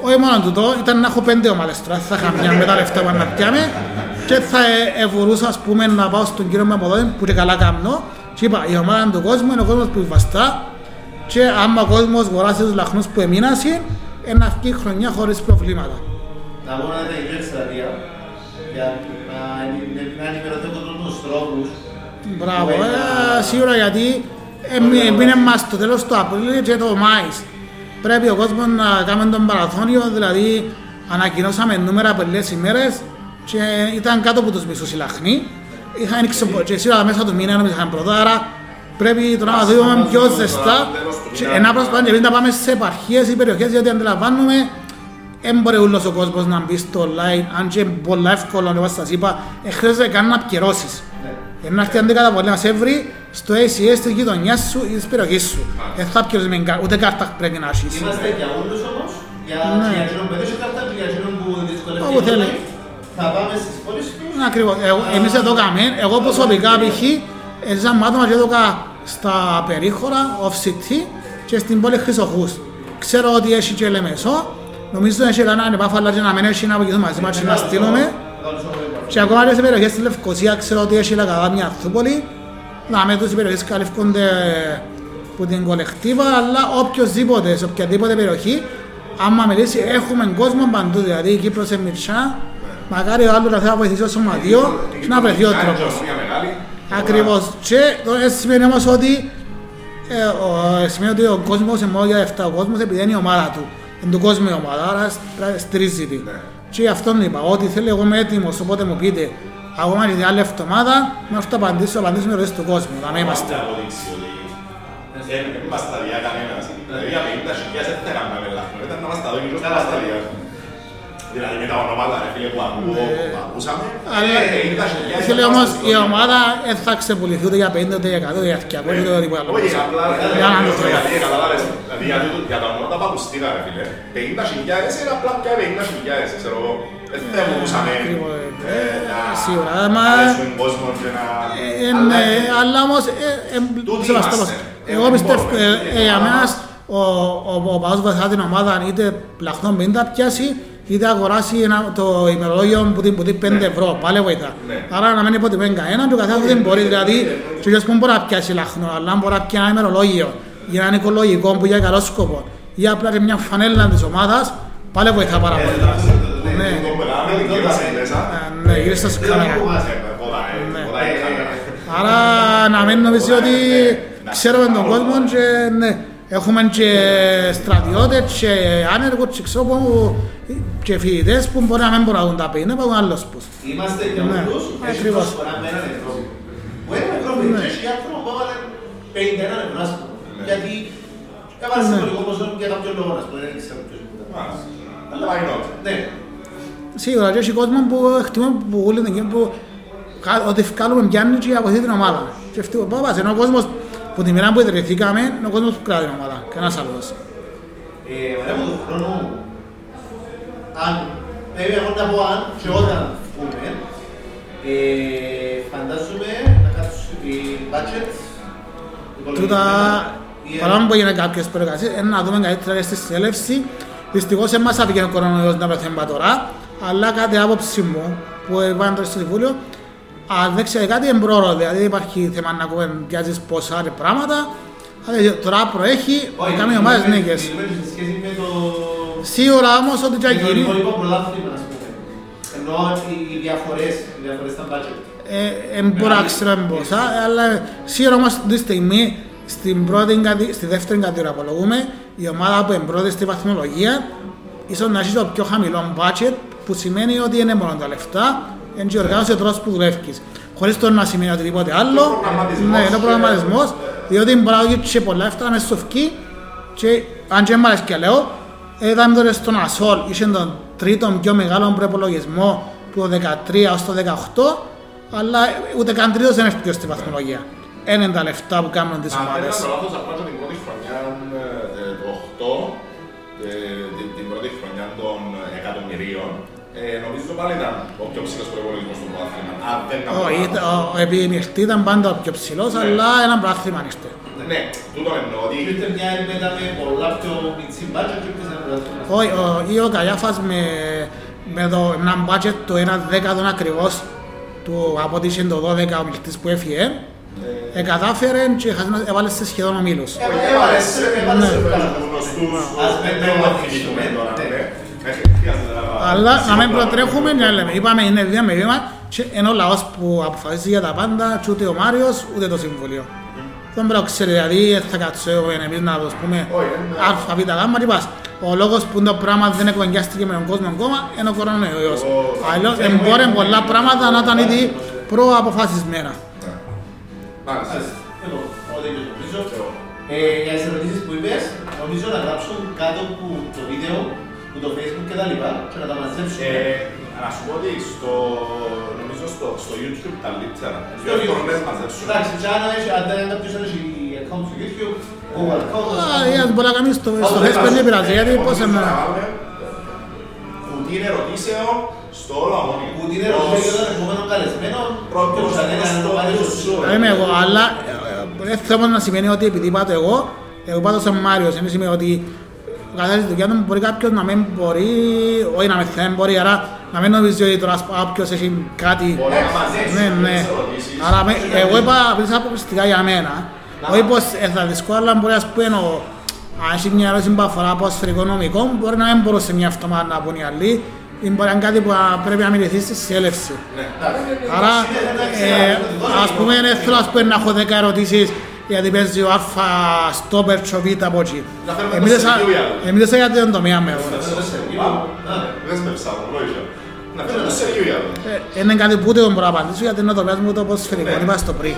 όχι μόνο τούτο, ήταν να έχω 5 ομάδες τώρα, θα είχα μια μετά λεφτά που αναπτιάμε και θα ευωρούσα να πάω στον κύριο μου από εδώ που και καλά κάνω και είπα η ομάδα του κόσμου είναι ο κόσμος που βαστά και άμα ο κόσμος βοράσει τους λαχνούς που εμείνασαν, να βγει χρονιά χωρίς προβλήματα. Να πω να τα υγρέψει τα δύο, για να ενημερωθεί από τους τρόπους. Μπράβο, σίγουρα γιατί μείνε μας το τέλος του Απρίλιο και το Μάης. Πρέπει ο κόσμος να κάνει τον παραθώνιο, δηλαδή ανακοινώσαμε νούμερα από λίγες ημέρες και ήταν κάτω από τους μισούς οι λαχνοί. Και σίγουρα μέσα του μήνα είχαν πρωτά, άρα πρέπει τώρα να δούμε πιο ζεστά και να προσπαθούμε να πάμε σε επαρχίες ή περιοχές, γιατί αντιλαμβάνουμε δεν μπορεί όλος ο κόσμος να μπει στο online, αν και πολύ εύκολο, όπως σας είπα, χρειάζεται καν να επικαιρώσεις. Να έρθει αντικαταπολέμηση εύρη στο ACS της γειτονιάς σου ή της περιοχής σου. Δεν θα επικαιρώσεις ούτε κάρτα πρέπει να έχεις. Είμαστε για όλους όμως, για εκείνον που έχει κάρτα, για εκείνον που δυσκολεύει. Θα πάμε στις πόλεις τους. Ακριβώς. Εμείς εδώ κάνουμε. Εγώ προσωπικά π.χ. σαν μάτωμα έδωκα στα περίχωρα, off-city και στην πόλη Χρυσοχούς. Ξέρω ότι έχει και Λεμεσό. Νομίζω ότι είναι έναν επάφαλα και να μην έχει να βοηθούν μαζί μας και να στείλουμε και ακόμα και σε περιοχές στη Λευκοσία ξέρω ότι έχει λακαδά μια Ανθούπολη να με τους οι περιοχές καλυφκούνται από την κολεκτίβα αλλά οποιοςδήποτε, σε οποιαδήποτε περιοχή άμα μιλήσει έχουμε κόσμο παντού, δηλαδή η Κύπρος είναι μυρσά μακάρι ο άλλος να θέλει να βοηθήσει το σωματείο και να βρεθεί ο τρόπος. Ακριβώς και σημαίνει όμως ότι ο κόσμος είναι μόνο για αυτά ο κόσμος επειδή είναι η ομάδα του. Είναι του κόσμου η ομάδα, άρα στηρίζει τη. Και αυτόν είπα, ό,τι θέλει εγώ είμαι έτοιμος, οπότε μου πείτε ακόμα και την άλλη εβδομάδα, να έρθω να απαντήσω με ρωτήσεις του κόσμου, να μην είμαστε. Δεν μας τα διά κανένας, δηλαδή για 50.000 δεν θα έκανα με λαχνό, ήταν να μας τα δω και να μας τα διά. Δηλαδή με τα ονομάτα ρε φίλε που ακούσαμε, 50.000. Ήθελε όμως η ομάδα δεν θα ξεπουληθεί ούτε για 50, ούτε για 100, ούτε για 200, ούτε για τίποτα. Όχι, απλά για τα ονόματα που ακουστήκα ρε φίλε, 50.000 είναι απλά πια 50.000, ξέρω εγώ. Δεν θα ακούσαμε να αρέσουν κόσμο και να... Αλλά όμως, εγώ πιστεύω για εμάς ο παός βοηθά την ομάδα είτε πλαχνών 50 πιάσει, είτε αγοράσει το ημερολόγιο που δίνει 5 ευρώ, πάλι βοηθά. Άρα να μην υποτιμούν κανέναν και ο καθένας δεν μπορεί, δηλαδή και ο κόσμος μπορεί να πιάσει λαχνό, αλλά μπορεί να πιάσει ένα ημερολόγιο για έναν οικολογικό που για καλό σκοπό ή απλά και μια φανέλα της ομάδας, πάλι βοηθά πάρα πολύ. Ναι, γύρω στα σκάλια. Άρα να μην νομίζει ότι ξέρουμε τον κόσμο και ναι. Έχουμε και στρατιώτες και άνεργους και ξόπους και φοιτητές που μπορεί να μην μπορούν να δουν τα πίνε, υπάρχουν άλλος πώς. Είμαστε και όλους, έχει προσφορά με έναν ευρώ. Που έναν ευρώ πήγε και άνθρωπο που έβαλε 51 ευρώ, γιατί έβαλε συμβολικό ποσό για κάποιον λόγο, ας πούμε, δεν ξέρω ποιος που τα πάνε. Αλλά πάει νότια, ναι. Σίγουρα και έχει κόσμο που χτυπούν που όλοι είναι εκείνοι που ότι βγάλουμε πιάνει και από αυτή την ομάδα. Και αυτή που πας, ενώ ο κόσμος που τη μέρα που ιδρυθήκαμε, ο κόσμος που κρατάει την ομάδα, κανένας άλλος. Μετά από τον χρόνο, αν πρέπει να πω αν και όταν πούμε, φαντάζομαι να κάτσουν οι budgets, οι πολιτικές... Παρά μου που έγινε κάποιες προεργασίες, να δούμε καλύτερα στη συνέλευση. Δυστυχώς εμάς άφηκε ο κορονοϊός να βρεθέμπα τώρα, αλλά κάτι άποψη μου που είπαν τώρα στο Συμβούλιο, αν δεν ξέρει κάτι εμπρόρο, δηλαδή υπάρχει θέμα να κουβεντιάζεις πόσα άλλα πράγματα. Τώρα προέχει να κάνει ομάδες νίκες. Σίγουρα όμως ότι και αγγελεί. Είναι το υπόλοιπο προλάθημα, ας πούμε. Εννοώ οι διαφορές στα budget. Μπορεί να ξέρουμε πόσα, αλλά σίγουρα όμως τη στιγμή, στη δεύτερη κατηγορία που απολογούμε, η ομάδα που εμπρόεδρε στη βαθμολογία, ίσως να έχει το πιο χαμηλό budget, που σημαίνει ότι είναι μόνο τα λεφτά, είναι και οργάνωση ο τρόπος που δουλεύεις. Χωρίς το να σημαίνει οτιδήποτε άλλο, είναι ο προγραμματισμός, διότι μπορεί να γίνει και πολλά έφτανα μέσα στο φκί και αν και μ' αρέσει και λέω, είδαμε τώρα στον Ασόλ, είχε τον τρίτο πιο μεγάλο προϋπολογισμό του 2013 έως το 2018, αλλά ούτε καν τρίτος δεν έφτιαξε στη βαθμολογία. Είναι τα λεφτά που κάνουν τις ομάδες. Αν δεν απλά την πρώτη χρονιά το 8, την πρώτη χρονιά των εκατομμυρίων, Νομίζω πάλι ήταν ο πιο ψηλός προϋπολογισμός στο πάθλημα. Επί νυχτή ήταν πάντα ο πιο ψηλός, αλλά έναν πάθλημα νυχτή. Ναι, τούτο εννοώ ότι ήταν μια έρμετα με πολλά πιο πιτσί μπάτζετ και έπαιζε ένα πάθλημα. Ή ο Καγιάφας με έναν μπάτζετ του 1/10 ακριβώς από ότι είχε το 12 ο νυχτής που έφυγε. Εκατάφερε και έβαλε σε σχεδόν ομίλους. Έβαλε σε γνωστούς, ας δεν το αφήσουμε τώρα. Αλλά να μην προτρέχουμε, είπαμε είναι βήμα με βήμα και είναι ο λαός που αποφασίζει για τα πάντα και ούτε ο Μάριος ούτε το Συμβουλίο. Δεν πρέπει να ξέρετε, δηλαδή θα κατσέουμε εμείς να το πούμε α, β, γ, τι πας. Ο λόγος που το πράγμα δεν εκβαγγιάστηκε με τον κόσμο ακόμα είναι ο κορονοϊός. Αλλιώς εμπόρεν πολλά πράγματα να ήταν ήδη προαποφασισμένα. Μάλιστα. Εγώ, ό,τι και νομίζω. Για τις ερωτήσεις που είπες, νομίζω να γράψουν κάτω από το βίντεο, από το Facebook κτλ. Και να τα μαζέψουμε. Να σου πω ότι νομίζω στο YouTube τα λίτσερα. Στο YouTube δεν μαζέψουν. Εντάξει, αν δεν κάποιος έλεγε η account στο YouTube, ο account... Μπορεί να κάνεις στο Facebook, δεν πειράζει, γιατί πώς εμένα. Κουτίν ερωτήσεων στο όλο αμόνιο. Κουτίν ερωτήσεων των επόμενων καλεσμένων. Πρόκειος στο όλο. Είμαι εγώ, αλλά θέλω να σημαίνει ότι επειδή πάτω εγώ, εγώ πάτω σαν Μάριος, εμείς είμαι ότι ο καθένας στη δουλειά του μπορεί κάποιος να μην μπορεί, όχι να με θέλει, μπορεί, άρα να μην νομίζει ότι τώρα κάποιος έχει κάτι. Μπορεί να μαζέψει, ναι. Άρα εγώ είπα απαιτήσεις αποκλειστικά για μένα. Όχι πως θα δυσκόλω, αλλά μπορεί ας πούμε αν έχει μια ερώτηση που αφορά ποσφαιρικό νομικό, μπορεί να μην μπορούσε μια αυτομάτα να πούν οι άλλοι ή μπορεί να είναι κάτι που πρέπει να μιληθεί στη συνέλευση. Άρα, ας πούμε, δεν θέλω να έχω 10 ερωτήσεις γιατί παίζει ο Α, στόπερ, ο Β, από εκεί. Εμίλησα για την τομέα με εγώ. Δεν με ψάχνω, λόγια. Να φέρω το σεργείο για είναι κάτι που ούτε μπορώ να απαντήσω γιατί είναι το τομέας μου το ποσφαιρικό, είπα στο πριν.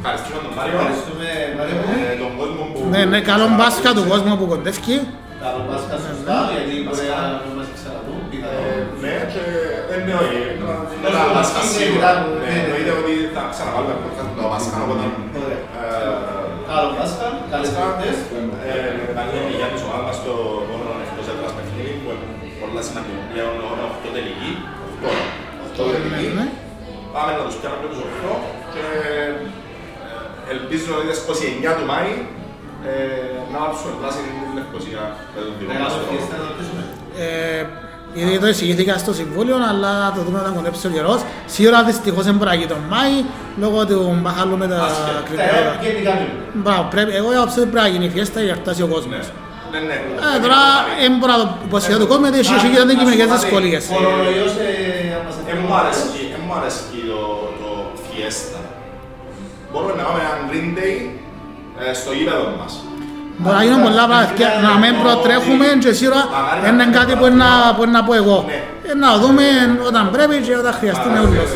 Ευχαριστούμε τον Μάριο. Ευχαριστούμε τον κόσμο που... Ναι, καλό μπάσκα του κόσμου που κοντεύκει. Καλό μπάσκα σωστά, γιατί μπορεί να μας ξαναδούν. Ναι, και είναι όχι. Ένα μπάσκα σίγουρα. Εννοείται ότι θα ξαναβάλουμε το μπάσκα από τον... Καλό μπάσκα, καλές χρονές. Καλή για τους ομάδα στο μόνο ανεκτός έδρας παιχνίδι, που είναι πολλά σημαντικό πλέον ώρα 8 τελική. 8 τελική. Πάμε να τους πιάνουμε τους 8 και... Ελπίζω ότι στις 29 του Μάη να άψουν βάση την Λευκοσία. Ήδη το εισηγήθηκα στο Συμβούλιο, αλλά το δούμε όταν κοντέψει ο καιρός. Σίγουρα δυστυχώς δεν μπορεί να γίνει τον Μάη, λόγω του μπαχαλού με τα κρυπτώτα. Εγώ άψω ότι πρέπει να γίνει η φιέστα για να φτάσει ο κόσμος. Τώρα δεν μπορώ να το υποσχεθώ του κόσμου, γιατί έχει γίνει αντικειμενικές δυσκολίες. Δεν μου αρέσει το φιέστα. Μπορούμε να κάνουμε έναν Green Day στο γήπεδο μας. Μπορεί να γίνουν πολλά πράγματα, να μην προτρέχουμε και σίγουρα είναι κάτι που μπορεί να πω εγώ. Να δούμε όταν πρέπει και όταν χρειαστεί με ούλος.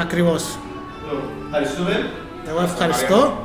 Ακριβώς. Ευχαριστούμε. Εγώ ευχαριστώ.